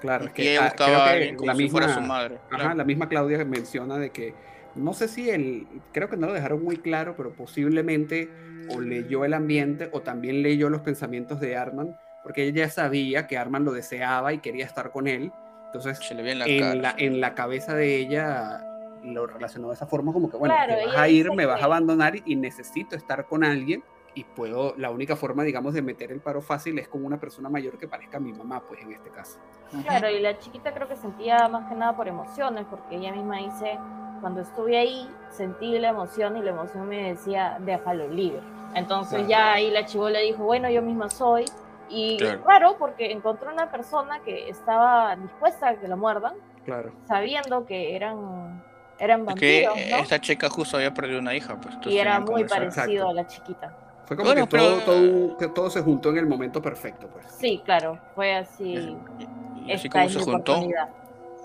Claro, que, ella ah, creo que como la misma, si fuera su madre. Ajá, claro. La misma Claudia menciona de que, no sé si él, creo que no lo dejaron muy claro, pero posiblemente o leyó el ambiente o también leyó los pensamientos de Armand, porque ella sabía que Armand lo deseaba y quería estar con él, entonces se le ve en, la, en, cara, la, en la cabeza de ella lo relacionó de esa forma, como que bueno, claro, te vas a ir, me que... vas a abandonar y necesito estar con alguien. Y puedo, la única forma, digamos, de meter el paro fácil es con una persona mayor que parezca a mi mamá, pues, en este caso. Claro, y la chiquita creo que sentía más que nada por emociones, porque ella misma dice, cuando estuve ahí, sentí la emoción y la emoción me decía, déjalo libre. Entonces claro. ya ahí la chibola dijo, bueno, yo misma soy. Y claro, claro, porque encontró una persona que estaba dispuesta a que la muerdan, claro, sabiendo que eran... eran vampiros, es que ¿no? Esta chica justo había perdido una hija, pues. Y era muy parecido Exacto. a la chiquita. Fue como bueno, que, pero... todo, todo, que todo se juntó en el momento perfecto, pues. Sí, claro, fue así. Y, y así como se juntó,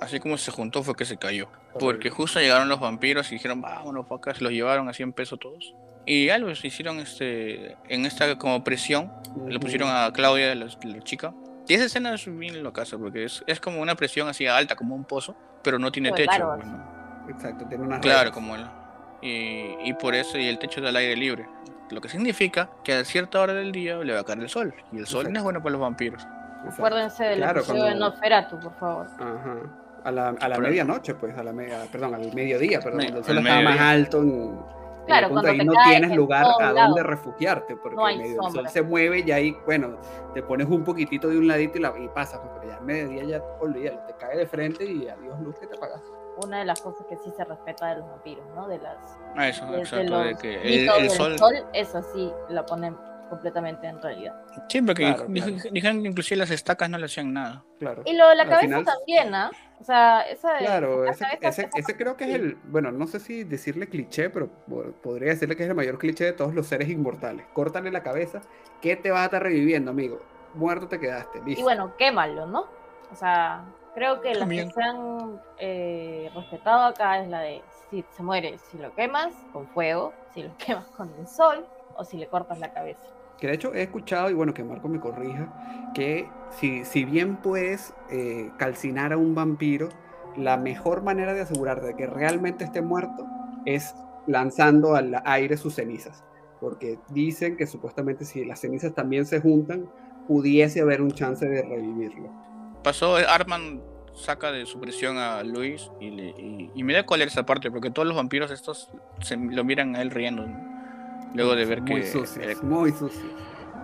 así como se juntó fue que se cayó. Porque justo llegaron los vampiros y dijeron, vámonos para acá, se los llevaron así en peso todos. Y algo se hicieron este, en esta como presión, uh-huh. le pusieron a Claudia, la, la chica. Y esa escena es bien loca, porque es, es como una presión así alta, como un pozo, pero no tiene pues techo. Claro, bueno. Exacto, tiene unas claro, reglas. Como él. Y, y por eso, y el techo es al aire libre. Lo que significa que a cierta hora del día le va a caer el sol. Y el sol Exacto. no es bueno para los vampiros. Exacto. Acuérdense del claro, episodio cuando... de Nosferatu, por favor. Ajá. A la, a la medianoche, pues, a la media, perdón, al mediodía, perdón, el sol estaba más alto. En, claro, en cuando te no tienes lugar a donde refugiarte, porque no el sol se mueve y ahí, bueno, te pones un poquitito de un ladito y, la, y pasas, porque ya al mediodía ya olvídalo, te cae de frente y adiós luz que te apagas. Una de las cosas que sí se respeta de los vampiros, ¿no? De las. Ah, eso, de, exacto, de, de que el, el sol... sol. Eso sí, la ponen completamente en realidad. Sí, porque claro, dijeron que claro. inclusive las estacas no le hacían nada. Claro. Y lo de la Al cabeza final... también, ¿ah? ¿eh? O sea, esa de. Claro, ese, ese, ese creo que es el. Bueno, no sé si decirle cliché, pero bueno, podría decirle que es el mayor cliché de todos los seres inmortales. Córtale la cabeza. ¿Qué te vas a estar reviviendo, amigo? Muerto te quedaste. Listo. Y bueno, quémalo, ¿no? O sea. Creo que las que se han eh, respetado acá es la de si se muere, si lo quemas con fuego, si lo quemas con el sol o si le cortas la cabeza. Que de hecho he escuchado, y bueno, que Marco me corrija, que si, si bien puedes eh, calcinar a un vampiro, la mejor manera de asegurarte de que realmente esté muerto es lanzando al aire sus cenizas. Porque dicen que supuestamente si las cenizas también se juntan, pudiese haber un chance de revivirlo. Pasó, Armand saca de su prisión a Louis y, le, y, y mira cuál era esa parte, porque todos los vampiros estos se lo miran a él riendo, ¿no? Luego de ver muy que sucios, el, muy sucios.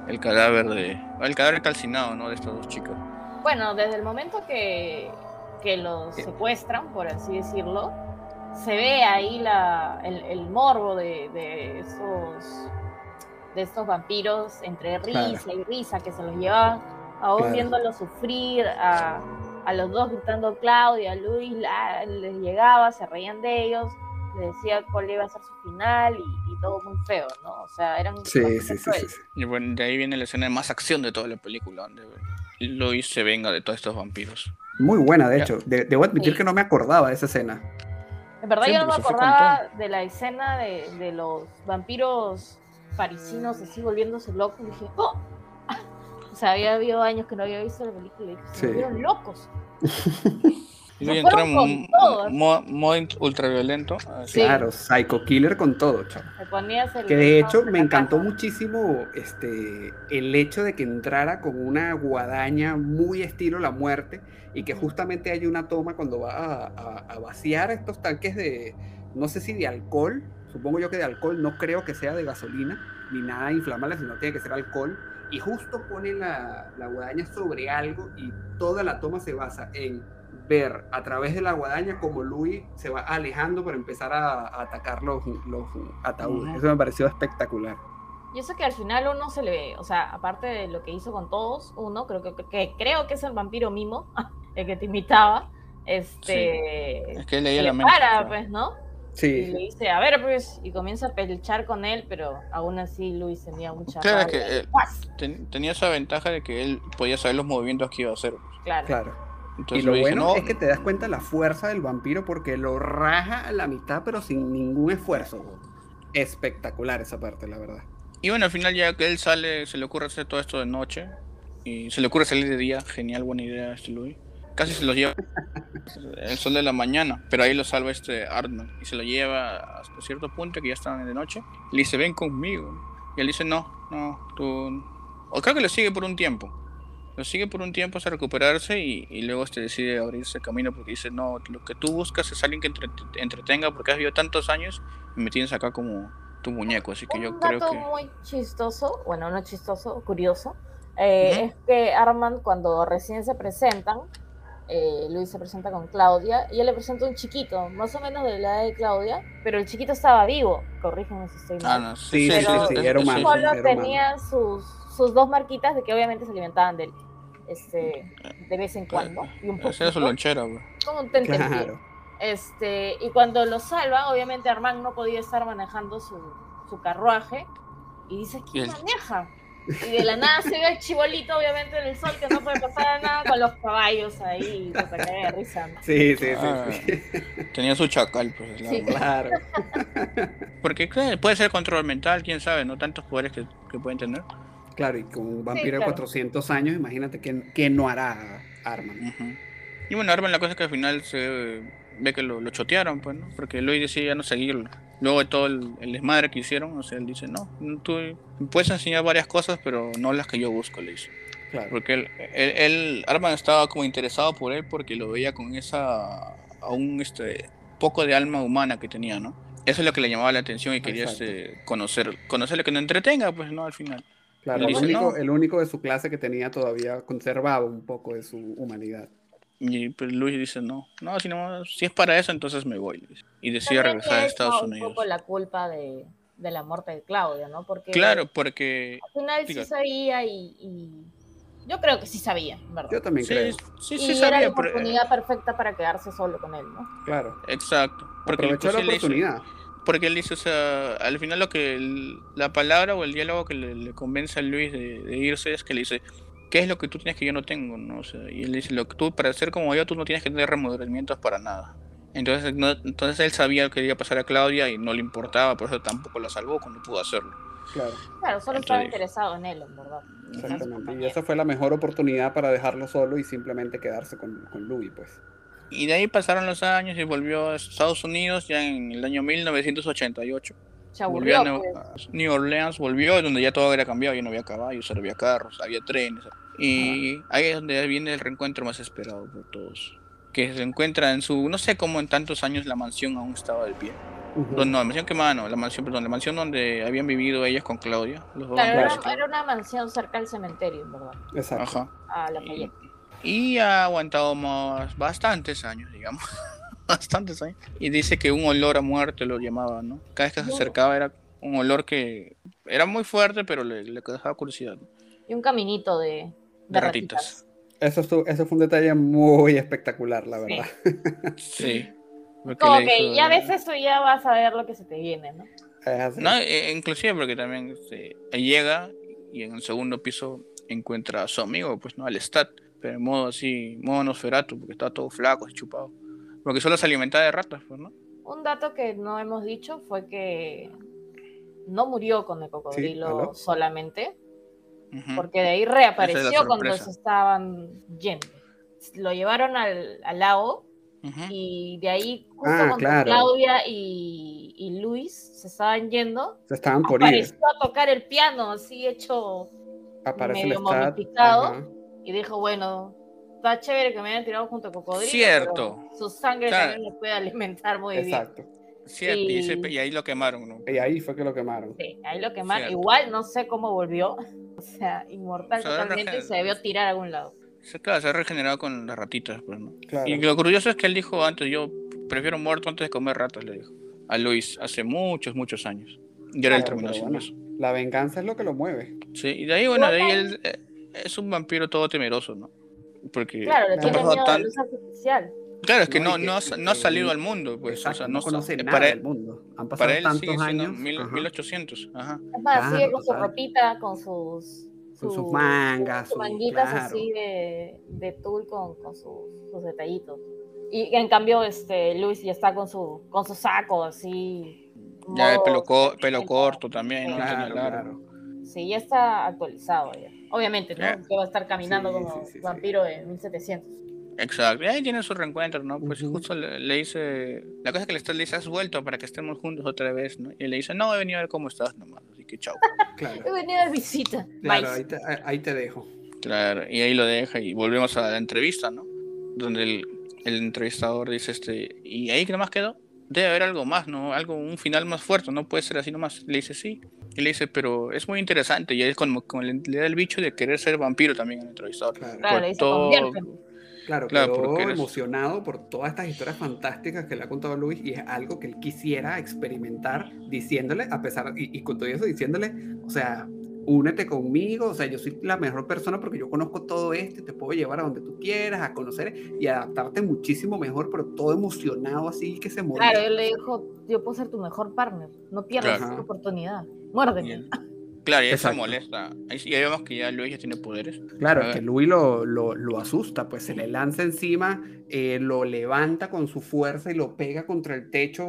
el cadáver de el cadáver calcinado, ¿no? De estas dos chicas. Bueno, desde el momento que que los secuestran, por así decirlo, se ve ahí la el, el morbo de, de esos de estos vampiros entre risa claro. y risa que se los llevaban. Aún claro. viéndolo sufrir, a, a los dos gritando Claudia, Luis, la, les llegaba, se reían de ellos, les decía cuál iba a ser su final y, y todo muy feo, ¿no? O sea, eran... Sí, sí, sí, sí. Y bueno, de ahí viene la escena de más acción de toda la película, donde Luis se venga de todos estos vampiros. Muy buena, de hecho. De, debo admitir sí. que no me acordaba de esa escena. En verdad sí, yo no me acordaba de la escena de, de los vampiros parisinos así volviéndose locos y dije, ¡oh! O sea, había habido años que no había visto la película y se sí. volvieron locos. Y hoy entramos en modo mo- ultraviolento. Sí. Claro, Psycho Killer con todo, chaval. Que de hecho me encantó casa. muchísimo este, el hecho de que entrara con una guadaña muy estilo La Muerte y que justamente hay una toma cuando va a, a, a vaciar estos tanques de, no sé si de alcohol, supongo yo que de alcohol, no creo que sea de gasolina ni nada inflamable, sino tiene que ser alcohol. Y justo pone la, la guadaña sobre algo y toda la toma se basa en ver a través de la guadaña como Louis se va alejando para empezar a, a atacar los, los ataúdes. Uh-huh. Eso me pareció espectacular. Y eso que al final uno se le ve, o sea, aparte de lo que hizo con todos, uno creo que, que, creo que es el vampiro mimo, el que te imitaba, este, sí. es que leía la mente, para, claro. pues, ¿no? Sí. Y le dice, a ver, pues, y comienza a pelchar con él, pero aún así Luis tenía mucha... Claro, es que él, ten, tenía esa ventaja de que él podía saber los movimientos que iba a hacer. Pues. Claro. claro. Entonces, y lo Luis bueno dice, no, es que te das cuenta la fuerza del vampiro porque lo raja a la mitad, pero sin ningún esfuerzo. Espectacular esa parte, la verdad. Y bueno, al final ya que él sale, se le ocurre hacer todo esto de noche, y se le ocurre salir de día, genial, buena idea este Luis. Casi se los lleva el sol de la mañana, pero ahí lo salva este Arnold y se lo lleva hasta cierto punto que ya están de noche. Le dice, ven conmigo. Y él dice, no, no, tú... O creo que lo sigue por un tiempo. Lo sigue por un tiempo hasta recuperarse y, y luego este decide abrirse el camino porque dice, no, lo que tú buscas es alguien que entre, te entretenga porque has vivido tantos años y me tienes acá como tu muñeco. Así que yo creo que... Un dato muy chistoso, bueno, no chistoso, curioso, eh, ¿Mm? es que Armand cuando recién se presentan, Eh, Luis se presenta con Claudia y él le presenta un chiquito, más o menos de la edad de Claudia, pero el chiquito estaba vivo, corrígeme si estoy mal. Ah, no, sí, sí, sí, sí, era humano. Solo tenía sus, sus dos marquitas de que obviamente se alimentaban de él, este, de vez en cuando. Y un poquito, era su lonchera, bro. Como un tentempié. Este, y cuando lo salva, obviamente Armand no podía estar manejando su, su carruaje y dice, ¿quién maneja? Y de la nada se ve el chibolito, obviamente, en el sol, que no puede pasar nada con los caballos ahí, que se cae de risa. Sí, sí, ah, sí, sí. Tenía su chacal, pues, sí. Claro. Porque puede ser control mental, quién sabe, ¿no? Tantos poderes que, que pueden tener. Claro, y con un vampiro sí, claro. de cuatrocientos años, imagínate qué, qué no hará Armand. Uh-huh. Y bueno, Armand, la cosa es que al final se ve que lo, lo chotearon, pues, ¿no? Porque Louis decía ya no seguirlo. Luego de todo el, el desmadre que hicieron, o sea, él dice, no, tú puedes enseñar varias cosas, pero no las que yo busco, le dice. Claro. Porque él, él, él Armand estaba como interesado por él porque lo veía con esa, aún este, poco de alma humana que tenía, ¿no? Eso es lo que le llamaba la atención y quería este, conocer, conocer lo que no entretenga, pues, ¿no? Al final. Claro, dice, el, único, no. el único de su clase que tenía todavía conservaba un poco de su humanidad. Y pues Luis dice, no, no si, no, si es para eso, entonces me voy. Luis. Y decide regresar a Estados Unidos. Es un poco la culpa de, de la muerte de Claudia, ¿no? Porque claro, porque... Al final sí sabía y, y... Yo creo que sí sabía, ¿verdad? Yo también sí, creo. Sí, sí, sí y sabía, era la pero... oportunidad perfecta para quedarse solo con él, ¿no? Claro. Exacto. Porque aprovechó la oportunidad. Hizo, porque él dice, o sea, al final lo que... El, la palabra o el diálogo que le, le convence a Luis de, de irse es que le dice... ¿Qué es lo que tú tienes que yo no tengo? ¿No? O sea, y él dice, lo que tú, para ser como yo, tú no tienes que tener remordimientos para nada. Entonces, no, entonces él sabía que iba a pasar a Claudia y no le importaba, por eso tampoco la salvó cuando pudo hacerlo. Claro, claro solo entonces, estaba interesado en él, en verdad. Exactamente, y esa fue la mejor oportunidad para dejarlo solo y simplemente quedarse con, con Louis, pues. Y de ahí pasaron los años y volvió a Estados Unidos ya en el año mil novecientos ochenta y ocho. Se aburrió, volvió a pues. New Orleans, volvió, donde ya todo era cambiado, ya no había caballos, había carros, había trenes. Y ah. ahí es donde viene el reencuentro más esperado por todos. Que se encuentra en su, no sé cómo en tantos años la mansión aún estaba de pie. Uh-huh. No, la mansión quemada no, la mansión, perdón, la mansión donde habían vivido ellas con Claudia. Los claro, era, claro. era una mansión cerca del cementerio, ¿verdad? Exacto. Ajá. A la calle. Y, y ha aguantado más, bastantes años, digamos. Bastantes años. Y dice que un olor a muerte lo llamaba, ¿no? Cada vez que se acercaba era un olor que era muy fuerte, pero le, le causaba curiosidad. Y un caminito de, de, de ratitas. ratitas. Eso, eso fue un detalle muy espectacular, la verdad. Sí. sí. Como que hizo... ya ves eso y ya vas a ver lo que se te viene, ¿no? no e, inclusive porque también se, llega y en el segundo piso encuentra a su amigo, pues, ¿no? Al Lestat, pero en modo así, modo Nosferatu, porque está todo flaco, chupado. Porque solo se alimentaba de ratas, pues, ¿no? Un dato que no hemos dicho fue que no murió con el cocodrilo sí, solamente, uh-huh. porque de ahí reapareció es cuando se estaban yendo. Lo llevaron al, al lago uh-huh. y de ahí, justo ah, cuando claro. Claudia y, y Luis se estaban yendo, se estaban por ir. Apareció a tocar el piano, así hecho Aparece medio momificado, uh-huh. y dijo, bueno... Está chévere que me hayan tirado junto a cocodrilo. Cierto. Su sangre claro. también lo puede alimentar muy Exacto. bien. Exacto. Cierto. Y... Y, se... y ahí lo quemaron, ¿no? Y ahí fue que lo quemaron. Sí, ahí lo quemaron. Cierto. Igual no sé cómo volvió. O sea, inmortal o sea, totalmente regen... y se debió tirar a algún lado. Se, claro, se ha regenerado con las ratitas, pues, ¿no? Claro. Y lo curioso es que él dijo antes: yo prefiero muerto antes de comer ratas, le dijo a Luis hace muchos, muchos años. Y ahora él terminó haciendo eso. La venganza es lo que lo mueve. Sí, y de ahí, bueno, de ahí él eh, es un vampiro todo temeroso, ¿no? Porque claro, le tiene miedo a la luz artificial. Claro, es que no, no, no, no ha salido al mundo, pues. Exacto, o sea, no, no conoce nada del mundo. Han pasado para él, tantos sí, años. Mil, ajá. mil ochocientos. Ajá. Es más, claro, sigue con su claro. ropita, con sus, sus, con sus mangas. Sus manguitas claro. así de, de tul con, con sus, sus detallitos. Y en cambio, este, Luis ya está con su, con su saco así. Ya el pelo, co- pelo el corto también, ¿no? Claro, claro. claro. Sí, ya está actualizado ya. Obviamente, ¿no? Yeah. Que va a estar caminando sí, como sí, sí, vampiro sí. en mil setecientos. Exacto. Y ahí tiene su reencuentro, ¿no? Pues uh-huh. justo le, le dice... La cosa es que le, está, le dice, has vuelto para que estemos juntos otra vez, ¿no? Y le dice, no, he venido a ver cómo estás nomás, así que chao. Claro. He venido a visita. Claro, ahí te, ahí te dejo. Claro, y ahí lo deja y volvemos a la entrevista, ¿no? Donde el, el entrevistador dice, este... ¿Y ahí que nomás quedó? Debe haber algo más, ¿no? Algo, un final más fuerte, no puede ser así nomás. Le dice, sí. Y le dice, pero es muy interesante. Y él como, como le, le da el bicho de querer ser vampiro también al entrevistador. Claro, claro le dice, todo... claro, claro quedó eres... emocionado por todas estas historias fantásticas que le ha contado Luis y es algo que él quisiera experimentar diciéndole, a pesar, y, y con todo eso diciéndole, o sea, únete conmigo, o sea, yo soy la mejor persona porque yo conozco todo esto, te puedo llevar a donde tú quieras, a conocer y adaptarte muchísimo mejor, pero todo emocionado así que se muere. Claro, él le dijo, yo puedo ser tu mejor partner, no pierdas claro. esta oportunidad, muérdeme. Claro, y eso molesta, y ya vemos que ya Luis ya tiene poderes. Claro, es que Luis lo, lo, lo asusta, pues se le lanza encima, eh, lo levanta con su fuerza y lo pega contra el techo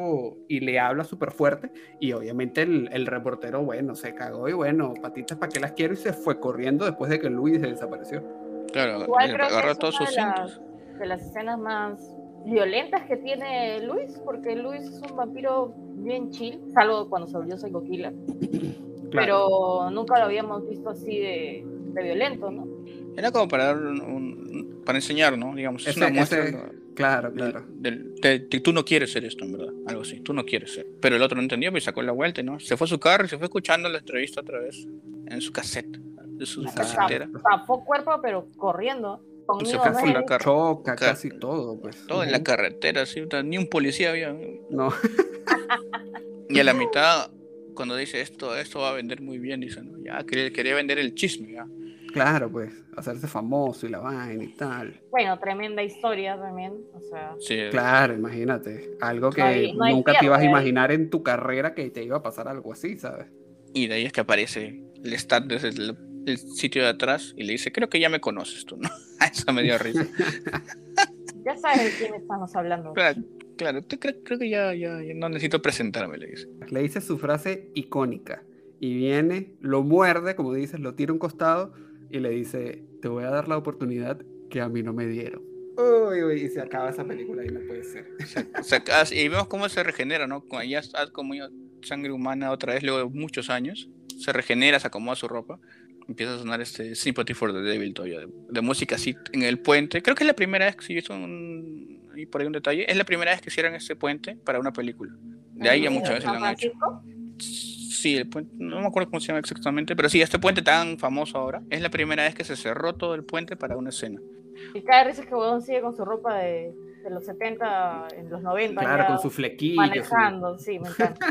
y le habla súper fuerte, y obviamente el, el reportero, bueno, se cagó y bueno, patitas para qué las quiero, y se fue corriendo después de que Luis se desapareció. Claro, agarró todos sus cintos. De las escenas más violentas que tiene Louis, porque Louis es un vampiro bien chill, salvo cuando se volvió Psycho Killer. Claro. Pero nunca lo habíamos visto así de, de violento, ¿no? Era como para dar un, un, para enseñar, ¿no? Digamos, ese, es una muestra. Ese, claro, claro. Del, del, te, te, tú no quieres ser esto, en verdad. Algo así, tú no quieres ser. Pero el otro no entendió, pues sacó la vuelta, ¿no? Se fue a su carro y se fue escuchando la entrevista otra vez, en su cassette, de su casetera. Tapó cuerpo, pero corriendo. Conmigo, se fue no en la carro. Choca Car- casi todo, pues. Todo uh-huh. en la carretera, ¿sí? Ni un policía había. No. Y a la mitad, cuando dice esto, esto va a vender muy bien, dice, ¿no? Ya, quería, quería vender el chisme, ya. Claro, pues, hacerse famoso y la vaina y tal. Bueno, tremenda historia también, o sea. Sí, claro, es... imagínate, algo que no hay, no hay nunca pierde, te ibas a imaginar en tu carrera que te iba a pasar algo así, ¿sabes? Y de ahí es que aparece Lestat desde el, el sitio de atrás y le dice, creo que ya me conoces tú, ¿no? Eso me dio risa. Ya sabes de quién estamos hablando. Claro, claro creo, creo que ya, ya, ya no necesito presentarme, le dice. Le dice su frase icónica y viene, lo muerde, como dices, lo tira a un costado y le dice, te voy a dar la oportunidad que a mí no me dieron. Uy, uy, y se acaba esa película y no puede ser. O sea, y vemos cómo se regenera, ¿no? Cuando ya está como sangre humana otra vez, luego de muchos años, se regenera, se acomoda su ropa. Empieza a sonar este Sympathy for the Devil todavía, de, de música así en el puente. Creo que es la primera vez que si es un, y por ahí un detalle, es la primera vez que hicieron este puente para una película. De ahí ya muchas veces lo han hecho. Sí, el puente, no me acuerdo cómo se llama exactamente, pero sí, este puente tan famoso ahora, es la primera vez que se cerró todo el puente para una escena. Y cada vez es que Bodón sigue con su ropa de, de los setenta, en los noventa. Claro, con su flequillo. Manejando, sí, sí, me encanta.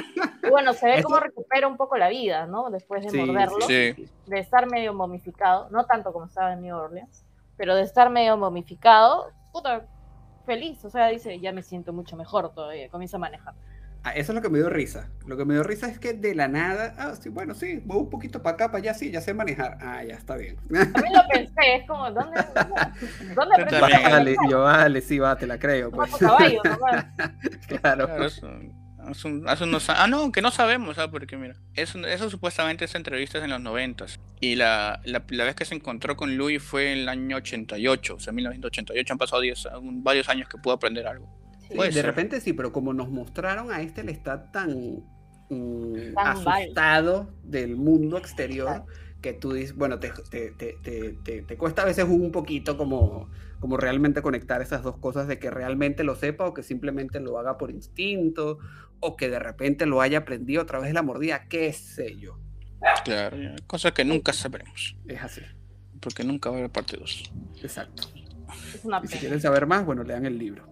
Y bueno, se ve Esto... cómo recupera un poco la vida, ¿no? Después de sí, morderlo, sí. De estar medio momificado, no tanto como estaba en New Orleans, pero de estar medio momificado, puta, feliz, o sea, dice, ya me siento mucho mejor todavía, comienza a manejar. Eso es lo que me dio risa. Lo que me dio risa es que de la nada, ah, sí, bueno, sí, voy un poquito para acá, para allá, sí, ya sé manejar. Ah, ya está bien. También lo pensé, es como, ¿dónde? ¿Dónde aprendí? Vale, yo, vale, sí, va, te la creo. Pues. Caballo, claro. Claro, eso, hace un, hace unos, ah, no, que no sabemos, ¿sabes? Porque mira, eso, eso supuestamente es entrevistas en los noventas. Y la, la, la vez que se encontró con Louis fue en el año ochenta y ocho, o sea, mil novecientos ochenta y ocho, han pasado diez, varios años que pudo aprender algo. Sí, de ser. Repente sí, pero como nos mostraron a este Lestat tan, mm, tan asustado mal del mundo exterior, que tú dices, bueno, te, te, te, te, te, te cuesta a veces un poquito como, como realmente conectar esas dos cosas de que realmente lo sepa o que simplemente lo haga por instinto o que de repente lo haya aprendido a través de la mordida, qué sé yo. Claro, cosas que nunca sabremos. Es así. Porque nunca va a haber parte dos. Exacto. Es una pena. Y si quieren saber más, bueno, lean el libro.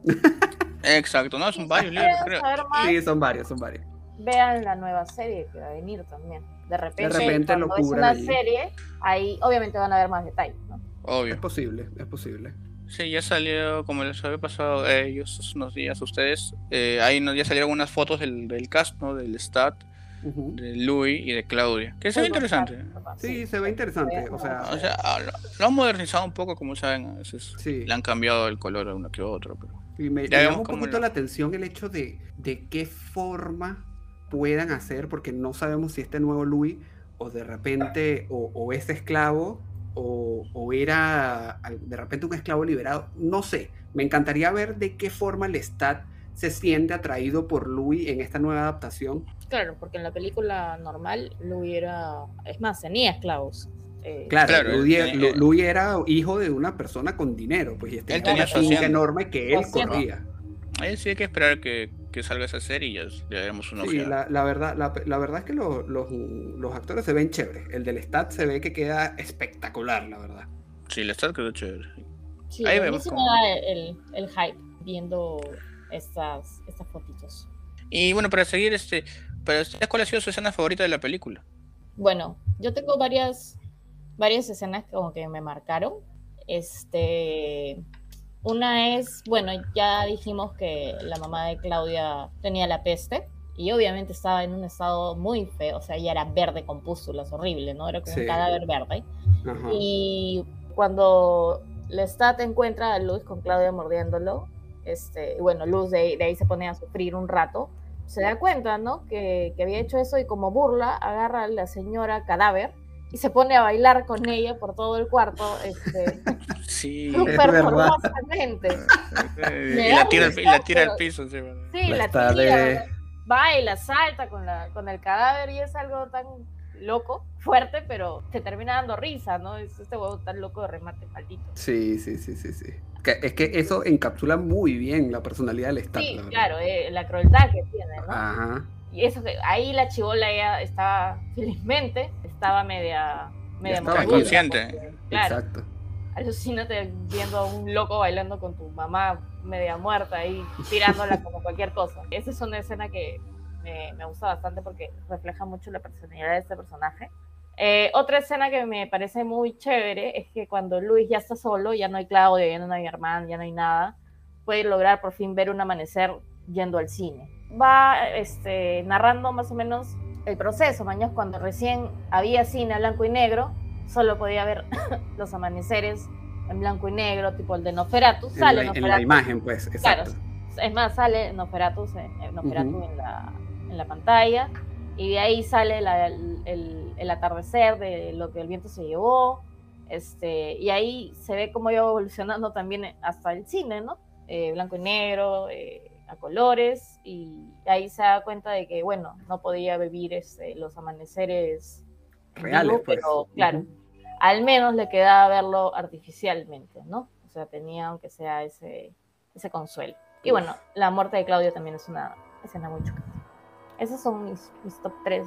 Exacto, no, son varios libros, creo. Sí, son varios, son varios. Vean la nueva serie que va a venir también. De repente, de repente cuando es una allí. Serie, ahí obviamente van a haber más detalles, ¿no? Obvio. Es posible, es posible. Sí, ya salió, como les había pasado ellos unos días a ustedes, eh, ahí nos, ya salieron unas fotos del, del cast, ¿no? Del Stat, uh-huh. de Louis y de Claudia. Que se ve interesante. Sí, se ve interesante. O sea, o sea lo, lo han modernizado un poco, como saben, a veces sí. Le han cambiado el color a uno que otro, pero... Y me, me llama un poquito lo... la atención el hecho de, de qué forma puedan hacer, porque no sabemos si este nuevo Louis, o de repente, o, o es esclavo, o, o era de repente un esclavo liberado, no sé. Me encantaría ver de qué forma Lestat se siente atraído por Louis en esta nueva adaptación. Claro, porque en la película normal, Louis era, es más, tenía esclavos. Eh, claro, claro Louis, eh, eh, Louis era hijo de una persona con dinero, pues, y este él tenía un enorme que él corría. Ahí sí hay que esperar que, que salga esa serie y ya le daremos una opción. Sí, la, la, verdad, la, la verdad es que los, los, los actores se ven chéveres. El del Lestat se ve que queda espectacular, la verdad. Sí, el Lestat quedó chévere. Sí, ahí vemos cómo... el, el hype viendo estas, estas fotitos. Y bueno, para seguir, este, para ustedes, ¿cuál ha sido su escena favorita de la película? Bueno, yo tengo varias... varias escenas como que me marcaron. Este, una es, bueno, ya dijimos que la mamá de Claudia tenía la peste y obviamente estaba en un estado muy feo, o sea, ella era verde con pústulas, horrible, ¿no? Era como sí. un cadáver verde. Ajá. Y cuando Lestat encuentra a Luz con Claudia mordiéndolo, este, bueno, Luz de, de ahí se pone a sufrir un rato, se da cuenta, ¿no? Que, que había hecho eso y como burla agarra a la señora cadáver y se pone a bailar con ella por todo el cuarto, este, sí, súper hermosamente. Y la tira, gusto, la tira pero, al piso. Sí, sí la tira, de... baila, salta con, la, con el cadáver y es algo tan loco, fuerte, pero te termina dando risa, ¿no? Es este huevo tan loco de remate, maldito. Sí, sí, sí, sí, sí. Es que eso encapsula muy bien la personalidad del Lestat. Sí, claro, eh, la crueldad que tiene, ¿no? Ajá. Y eso que ahí la chibola ya estaba, felizmente, estaba media... media estaba inconsciente. Porque, claro, exacto. Alucínate viendo a un loco bailando con tu mamá media muerta ahí, tirándola como cualquier cosa. Esa es una escena que me, me gusta bastante porque refleja mucho la personalidad de este personaje. Eh, otra escena que me parece muy chévere es que cuando Louis ya está solo, ya no hay Claudia, ya no hay Armand, ya no hay nada, puede lograr por fin ver un amanecer yendo al cine. Va este, narrando más o menos el proceso. Maños, cuando recién había cine a blanco y negro, solo podía ver los amaneceres en blanco y negro, tipo el de Nosferatu. Sale en la, Nosferatu. En la imagen, pues, exacto. Claro, es más, sale Nosferatu, Nosferatu uh-huh. en, la, en la pantalla, y de ahí sale la, el, el, el atardecer de Lo que el viento se llevó, este, y ahí se ve cómo iba evolucionando también hasta el cine, ¿no? Eh, blanco y negro, eh, a colores, y ahí se da cuenta de que, bueno, no podía vivir este, los amaneceres reales, vivos, pues. Pero claro, uh-huh. al menos le quedaba verlo artificialmente, ¿no? O sea, tenía aunque sea ese, ese consuelo. Uf. Y bueno, la muerte de Claudia también es una escena muy chocante. Esos son mis, mis top tres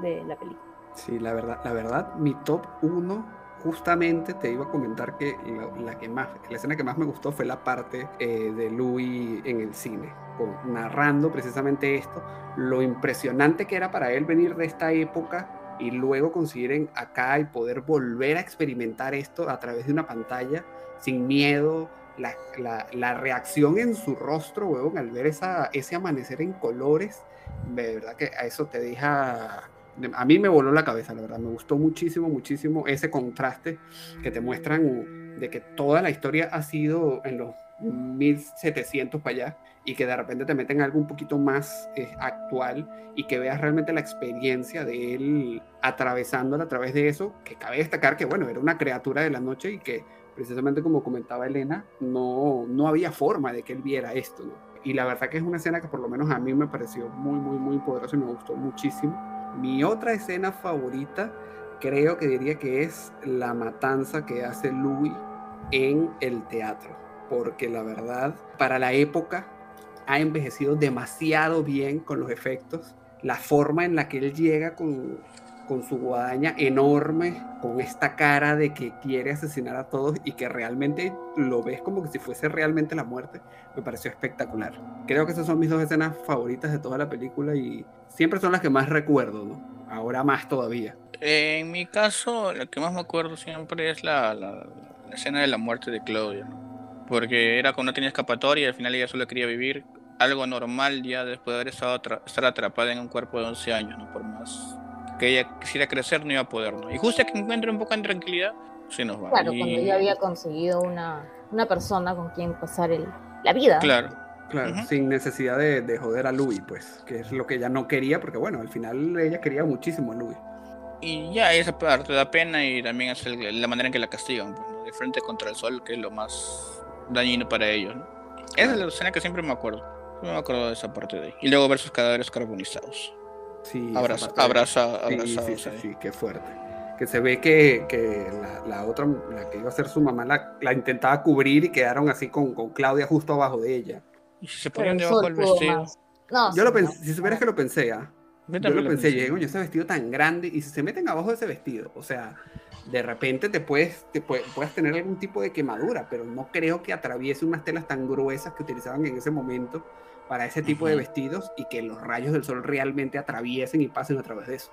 de, de la película. Sí, la verdad, la verdad, mi top uno, justamente te iba a comentar que la, la, que más, la escena que más me gustó fue la parte eh, de Louis en el cine, con, narrando precisamente esto, lo impresionante que era para él venir de esta época y luego conseguir acá y poder volver a experimentar esto a través de una pantalla, sin miedo. La, la, la reacción en su rostro, huevón, al ver esa, ese amanecer en colores, de verdad que a eso te deja... A mí me voló la cabeza, la verdad, me gustó muchísimo, muchísimo ese contraste que te muestran de que toda la historia ha sido en los mil setecientos para allá y que de repente te meten algo un poquito más eh, actual y que veas realmente la experiencia de él atravesándola a través de eso, que cabe destacar que, bueno, era una criatura de la noche y que precisamente como comentaba Elena, no, no había forma de que él viera esto, ¿no? Y la verdad que es una escena que por lo menos a mí me pareció muy, muy, muy poderosa y me gustó muchísimo. Mi otra escena favorita creo que diría que es la matanza que hace Louis en el teatro, porque la verdad, para la época, ha envejecido demasiado bien con los efectos, la forma en la que él llega con... con su guadaña enorme, con esta cara de que quiere asesinar a todos y que realmente lo ves como que si fuese realmente la muerte, me pareció espectacular. Creo que esas son mis dos escenas favoritas de toda la película y siempre son las que más recuerdo, ¿no? Ahora más todavía. Eh, en mi caso, lo que más me acuerdo siempre es la, la, la escena de la muerte de Claudia, ¿no? Porque era como no tenía escapatoria y al final ella solo quería vivir algo normal ya después de haber estado tra- estar atrapada en un cuerpo de once años, ¿no? Por más que ella quisiera crecer, no iba a poder, ¿no? Y justo que encuentre un poco en tranquilidad, sí nos va. Claro, y... cuando ella había conseguido una, una persona con quien pasar el, la vida. Claro, claro, uh-huh. sin necesidad de, de joder a Louis, pues, que es lo que ella no quería, porque bueno, al final ella quería muchísimo a Louis. Y ya esa parte da pena y también es el, la manera en que la castigan, ¿no? De frente contra el sol, que es lo más dañino para ellos, ¿no? Esa es la escena que siempre me acuerdo, siempre me acuerdo de esa parte de ahí. Y luego ver sus cadáveres carbonizados. Sí, abraza, abraza, abraza, sí, sí, sí, sí, sí, qué fuerte. Que se ve que, que la, la otra, la que iba a ser su mamá, la, la intentaba cubrir y quedaron así con, con Claudia justo abajo de ella. Y si se ponían debajo del vestido. No, yo sí, lo pensé, no. Si supieras que lo pensé, ¿eh? Yo, yo lo, lo pensé, llego, yo ese vestido tan grande y si se meten abajo de ese vestido, o sea, de repente te puedes, te puedes, puedes tener algún tipo de quemadura, pero no creo que atraviese unas telas tan gruesas que utilizaban en ese momento para ese tipo uh-huh. de vestidos y que los rayos del sol realmente atraviesen y pasen a través de eso.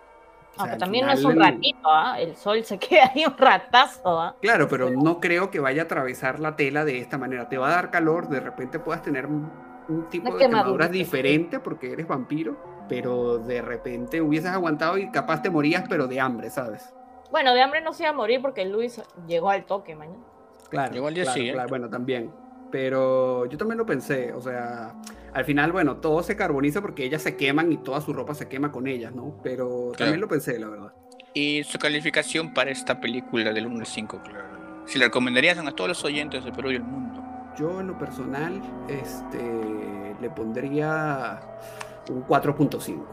O sea, ah, también final, no es un ratito, ¿eh? El sol se queda ahí un ratazo, ¿eh? Claro, pero no creo que vaya a atravesar la tela de esta manera. Te va a dar calor, de repente puedas tener un, un tipo no de quemadura, quemadura diferente sí. porque eres vampiro, pero de repente hubieses aguantado y capaz te morías, pero de hambre, ¿sabes? Bueno, de hambre no se iba a morir porque Louis llegó al toque mañana. Claro, llegó al día claro, claro, bueno, también. Pero yo también lo pensé, o sea, al final, bueno, todo se carboniza porque ellas se queman y toda su ropa se quema con ellas, ¿no? Pero claro. También lo pensé, la verdad. Y su calificación para esta película del uno al cinco, claro. Si la recomendarías a todos los oyentes de Perú y el mundo. Yo en lo personal este, le pondría un cuatro punto cinco.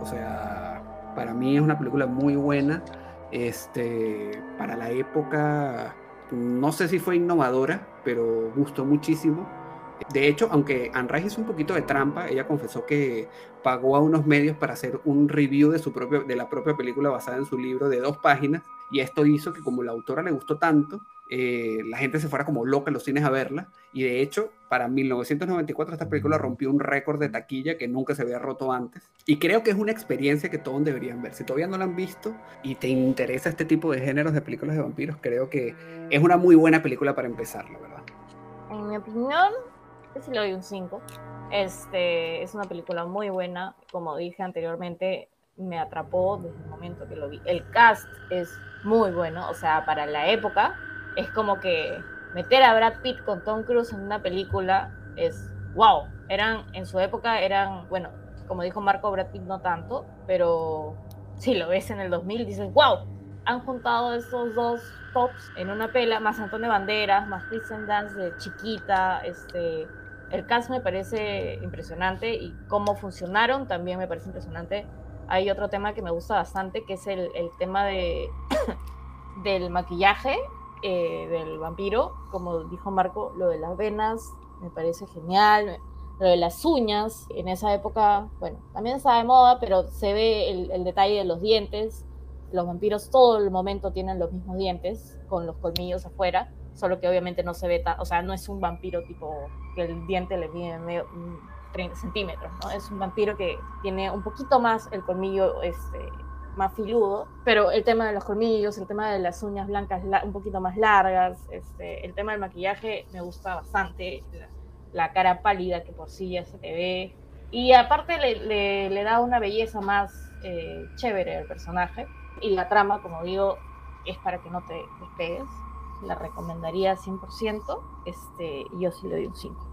O sea, para mí es una película muy buena. Este, para la época, no sé si fue innovadora, pero gustó muchísimo. De hecho, aunque Anne Rice hizo un poquito de trampa, ella confesó que pagó a unos medios para hacer un review de, su propio, de la propia película basada en su libro de dos páginas, y esto hizo que como la autora le gustó tanto, eh, la gente se fuera como loca a los cines a verla, y de hecho, para mil novecientos noventa y cuatro esta película rompió un récord de taquilla que nunca se había roto antes, y creo que es una experiencia que todos deberían ver. Si todavía no la han visto y te interesa este tipo de géneros de películas de vampiros, creo que es una muy buena película para empezar, la verdad. En mi opinión, si le doy un cinco. Este, es una película muy buena, como dije anteriormente, me atrapó desde el momento que lo vi. El cast es muy bueno, o sea, para la época, es como que meter a Brad Pitt con Tom Cruise en una película es wow. Eran, en su época eran, bueno, como dijo Marco, Brad Pitt no tanto, pero si lo ves en el dos mil dices wow. Han juntado esos dos tops en una pela, más Antonio Banderas, más Kirsten Dunst de chiquita, este... El cast me parece impresionante y cómo funcionaron también me parece impresionante. Hay otro tema que me gusta bastante, que es el, el tema de, del maquillaje eh, del vampiro. Como dijo Marco, lo de las venas me parece genial. Lo de las uñas, en esa época, bueno, también estaba de moda, pero se ve el, el detalle de los dientes. Los vampiros todo el momento tienen los mismos dientes, con los colmillos afuera. Solo que obviamente no se ve tan, o sea, no es un vampiro tipo que el diente le mide medio, treinta centímetros, ¿no? Es un vampiro que tiene un poquito más el colmillo este, más filudo, pero el tema de los colmillos, el tema de las uñas blancas la, un poquito más largas, este, el tema del maquillaje me gusta bastante, la, la cara pálida que por sí ya se te ve, y aparte le, le, le da una belleza más eh, chévere al personaje, y la trama, como digo, es para que no te despegues. La recomendaría cien por ciento, este, yo sí le doy un cinco.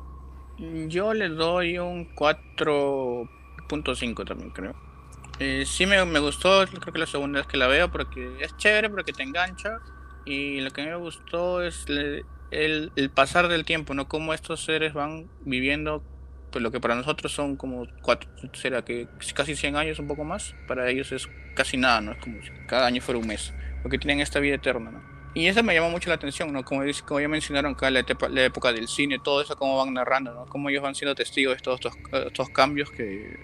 Yo le doy un cuatro punto cinco también, creo. Eh, sí me, me gustó, creo que la segunda vez que la veo, porque es chévere, porque te engancha. Y lo que a mí me gustó es el, el, el pasar del tiempo, ¿no? Cómo estos seres van viviendo, pues lo que para nosotros son como cuatro, será que casi cien años, un poco más. Para ellos es casi nada, ¿no? Es como si cada año fuera un mes, porque tienen esta vida eterna, ¿no? Y eso me llamó mucho la atención, ¿no? Como, como ya mencionaron acá, la, etapa, la época del cine, todo eso, cómo van narrando, ¿no? Cómo ellos van siendo testigos de todos estos, estos cambios que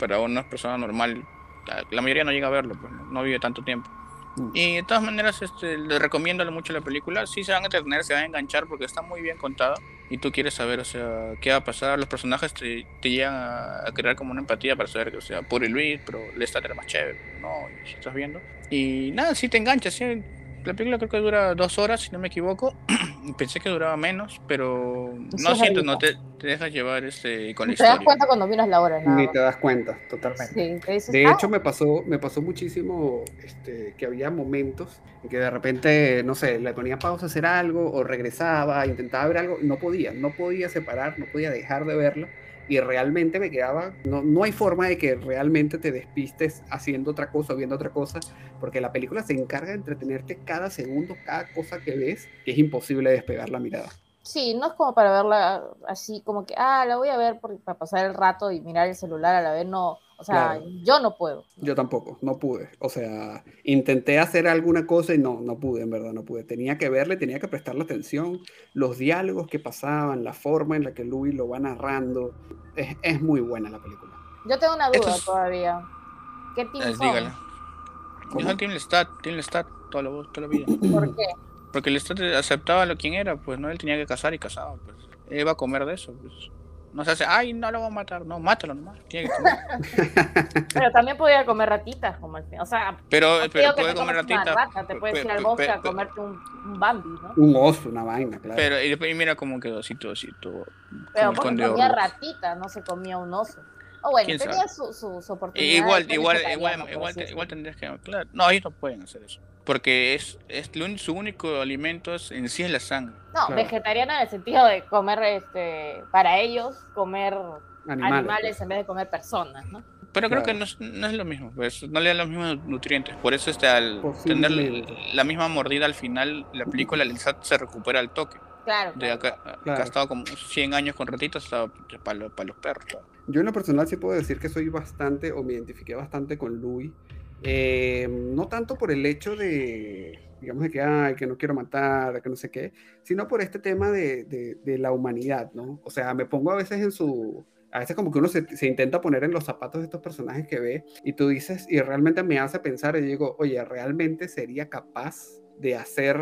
para una persona normal, la, la mayoría no llega a verlo, pues, ¿no? No vive tanto tiempo. Mm. Y de todas maneras, este, les recomiendo mucho la película. Sí se van a entretener, se van a enganchar porque está muy bien contada y tú quieres saber, o sea, qué va a pasar. Los personajes te, te llegan a crear como una empatía para saber que, o sea, Puri Luis, pero Lestat era más chévere, ¿no? Y estás viendo. Y nada, sí te enganchas, sí. La película creo que dura dos horas, si no me equivoco. Pensé que duraba menos, pero no siento, no te, te dejas llevar este, con la historia. Te das cuenta cuando miras la hora, nada más. Ni te das cuenta, totalmente. Sí, de hecho, me pasó, me pasó muchísimo este, que había momentos en que de repente, no sé, le ponía pausa a hacer algo, o regresaba, intentaba ver algo, no podía, no podía separar, no podía dejar de verla. Y realmente me quedaba, no, no hay forma de que realmente te despistes haciendo otra cosa, viendo otra cosa, porque la película se encarga de entretenerte cada segundo, cada cosa que ves, que es imposible despegar la mirada. Sí, no es como para verla así como que, ah, la voy a ver por, para pasar el rato y mirar el celular a la vez, no, o sea, claro. Yo no puedo. Yo tampoco, no pude, o sea, intenté hacer alguna cosa y no, no pude, en verdad, no pude. Tenía que verle, tenía que prestarle atención, los diálogos que pasaban, la forma en la que Louis lo va narrando, es, es muy buena la película. Yo tengo una duda es... todavía, ¿qué team eh, son? Dígale. Yo soy team Lestat, team Lestat, toda la, toda la vida. ¿Por qué? Porque Lestat aceptaba lo quien era, pues no, él tenía que casar y casaba, pues. Él iba a comer de eso, pues. No se hace, ay, no lo voy a matar, no, mátalo nomás, tiene que comer. Pero también podía comer ratitas, como el o sea, pero, no pero puede comer ratitas. Rata, te puedes ir al bosque pe, pe, a comerte un, un bambi, ¿no? Un oso, una vaina, claro. Pero y después mira cómo quedó así todo, así todo. Pero porque comía horror. Ratita, no se comía un oso. O oh, bueno, tenía su, su, su oportunidad. Igual, igual, igual, igual, te, igual tendrías que, claro, no, ellos no pueden hacer eso. Porque es, es lo, su único alimento es, en sí es la sangre. No, claro. Vegetariana en el sentido de comer, este, para ellos, comer animales, animales en vez de comer personas, ¿no? Pero creo claro. que no es, no es lo mismo, pues, no le da los mismos nutrientes. Por eso este, al tener la misma mordida al final, la película, el Lestat se recupera al toque. Claro. De acá, claro. Ha estado como cien años con ratitos, estaba para, para los perros. Yo en lo personal sí puedo decir que soy bastante, o me identifiqué bastante con Louis. Eh, no tanto por el hecho de, digamos, de que, ay, que no quiero matar, que no sé qué, sino por este tema de, de, de la humanidad, ¿no? O sea, me pongo a veces en su... A veces como que uno se, se intenta poner en los zapatos de estos personajes que ve, y tú dices, y realmente me hace pensar, y yo digo, oye, ¿realmente sería capaz de hacer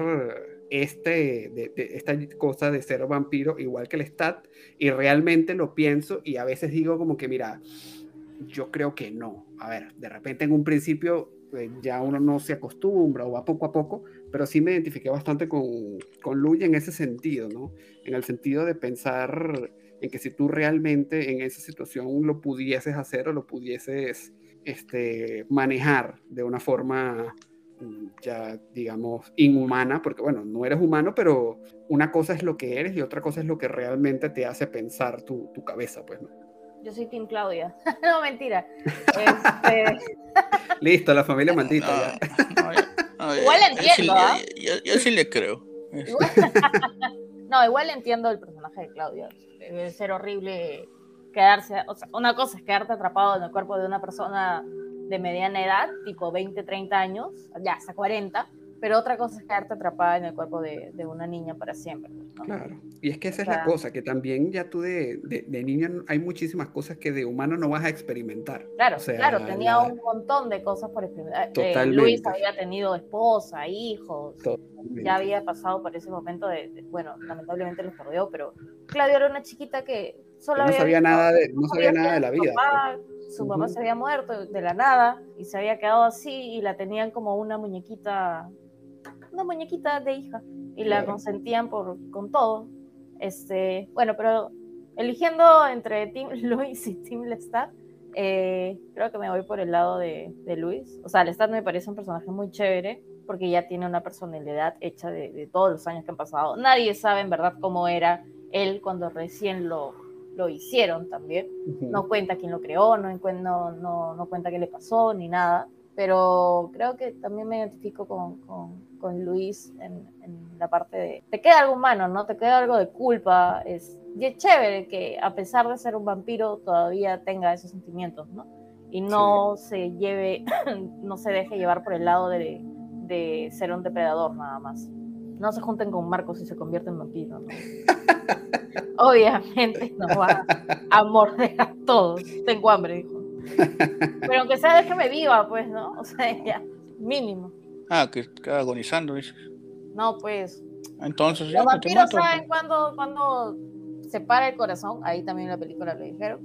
este, de, de, esta cosa de ser vampiro igual que Lestat? Y realmente lo pienso, y a veces digo como que, mira, yo creo que no. A ver, de repente en un principio pues, ya uno no se acostumbra, o va poco a poco, pero sí me identifiqué bastante con, con Louis en ese sentido, ¿no? En el sentido de pensar... en que si tú realmente en esa situación lo pudieses hacer o lo pudieses este, manejar de una forma ya, digamos, inhumana, porque bueno, no eres humano, pero una cosa es lo que eres y otra cosa es lo que realmente te hace pensar tu, tu cabeza, pues, ¿no? Yo soy team Claudia. No, mentira. Este... Listo, la familia maldita. No, ya. No, yo, no, igual yo, entiendo, yo sí, ¿eh? yo, yo, yo sí le creo. No, igual entiendo el personaje de Claudia. Debe ser horrible quedarse, o sea, una cosa es quedarte atrapado en el cuerpo de una persona de mediana edad, tipo veinte, treinta años, ya hasta cuarenta, pero otra cosa es quedarte atrapada en el cuerpo de, de una niña para siempre, ¿no? Claro, y es que esa o sea, es la cosa, que también ya tú de, de, de niña hay muchísimas cosas que de humano no vas a experimentar. Claro, o sea, claro, tenía la... un montón de cosas por experimentar. Eh, Luis había tenido esposa, hijos, totalmente. Ya había pasado por ese momento de, de, bueno, lamentablemente los perdió, pero Claudia era una chiquita que solo había... No sabía visto, nada de, no sabía nada de la vida. Papá, su uh-huh. mamá se había muerto de la nada y se había quedado así y la tenían como una muñequita... una muñequita de hija y la claro. consentían por, con todo este, bueno, pero eligiendo entre Team Louis y Team Lestat, eh, creo que me voy por el lado de, de Louis. O sea, Lestat me parece un personaje muy chévere porque ya tiene una personalidad hecha de, de todos los años que han pasado. Nadie sabe en verdad cómo era él cuando recién lo, lo hicieron también, uh-huh. no cuenta quién lo creó, no, no, no, no cuenta qué le pasó ni nada, pero creo que también me identifico con, con, con Louis en, en la parte de... Te queda algo humano, ¿no? Te queda algo de culpa. Es, y es chévere que a pesar de ser un vampiro todavía tenga esos sentimientos, ¿no? Y no sí. se lleve, no se deje llevar por el lado de, de ser un depredador nada más. No se junten con Marcos y se convierten en vampiro, ¿no? Obviamente nos va a morder a todos. Tengo hambre, hijo. Pero aunque sea, déjeme viva, pues, ¿no? O sea, ya, mínimo. Ah, que está agonizando, dices. No, pues. Entonces, ya. Los vampiros saben cuando, cuando se para el corazón. Ahí también en la película lo dijeron.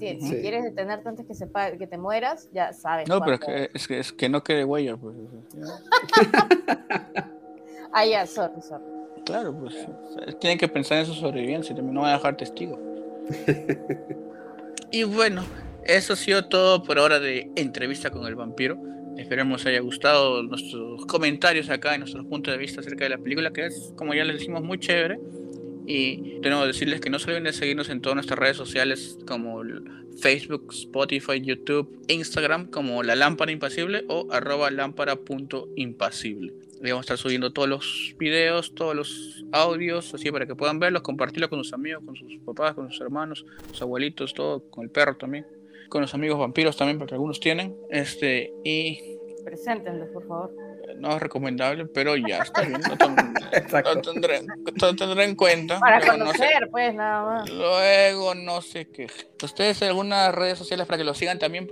Si, sí. si quieres detenerte antes que, se pare, que te mueras, ya sabes. No, cuánto. Pero es que, es, que, es que no quede huella, pues. Ah, ya, sorry, sorry. Claro, pues. Tienen que pensar en su sobrevivencia. También no van a dejar testigos. Y bueno. Eso ha sido todo por ahora de Entrevista con el Vampiro. Esperemos haya gustado nuestros comentarios acá y nuestros puntos de vista acerca de la película, que es, como ya les decimos, muy chévere. Y tenemos que decirles que no se olviden de seguirnos en todas nuestras redes sociales como Facebook, Spotify, YouTube, Instagram, como La Lámpara Impasible o arroba lámpara punto impasible. Le vamos a estar subiendo todos los videos, todos los audios, así para que puedan verlos, compartirlos con sus amigos, con sus papás, con sus hermanos, sus abuelitos, todo, con el perro también. Con los amigos vampiros también, porque algunos tienen. Este, y. Preséntenlos, por favor. No es recomendable, pero ya está bien. Lo, lo, tendré, lo tendré en cuenta. Para luego conocer, no sé, pues, nada más. Luego no sé qué. ¿Ustedes en algunas redes sociales para que lo sigan también?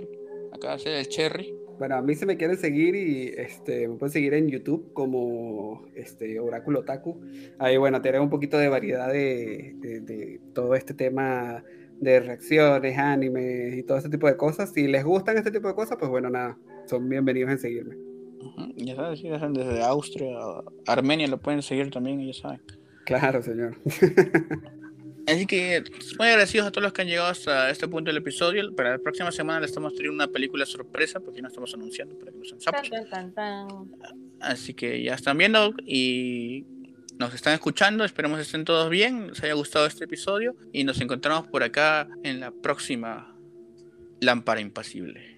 Acá hacer el Cherry. Bueno, a mí se me quieren seguir y este, me pueden seguir en YouTube como este, Oráculo Otaku. Ahí, bueno, tener un poquito de variedad de, de, de todo este tema. De reacciones, animes y todo ese tipo de cosas. Si les gustan este tipo de cosas, pues bueno, nada, son bienvenidos en seguirme. Uh-huh. Ya sabes, ya saben, desde Austria, Armenia lo pueden seguir también, ya saben. Claro, señor. Así que muy agradecidos a todos los que han llegado hasta este punto del episodio. Para la próxima semana les estamos trayendo una película sorpresa, porque no estamos anunciando, para que no sean sapos. Tan, tan, tan, tan. Así que ya están viendo y... nos están escuchando, esperemos que estén todos bien, les haya gustado este episodio y nos encontramos por acá en la próxima. Lámpara Impasible.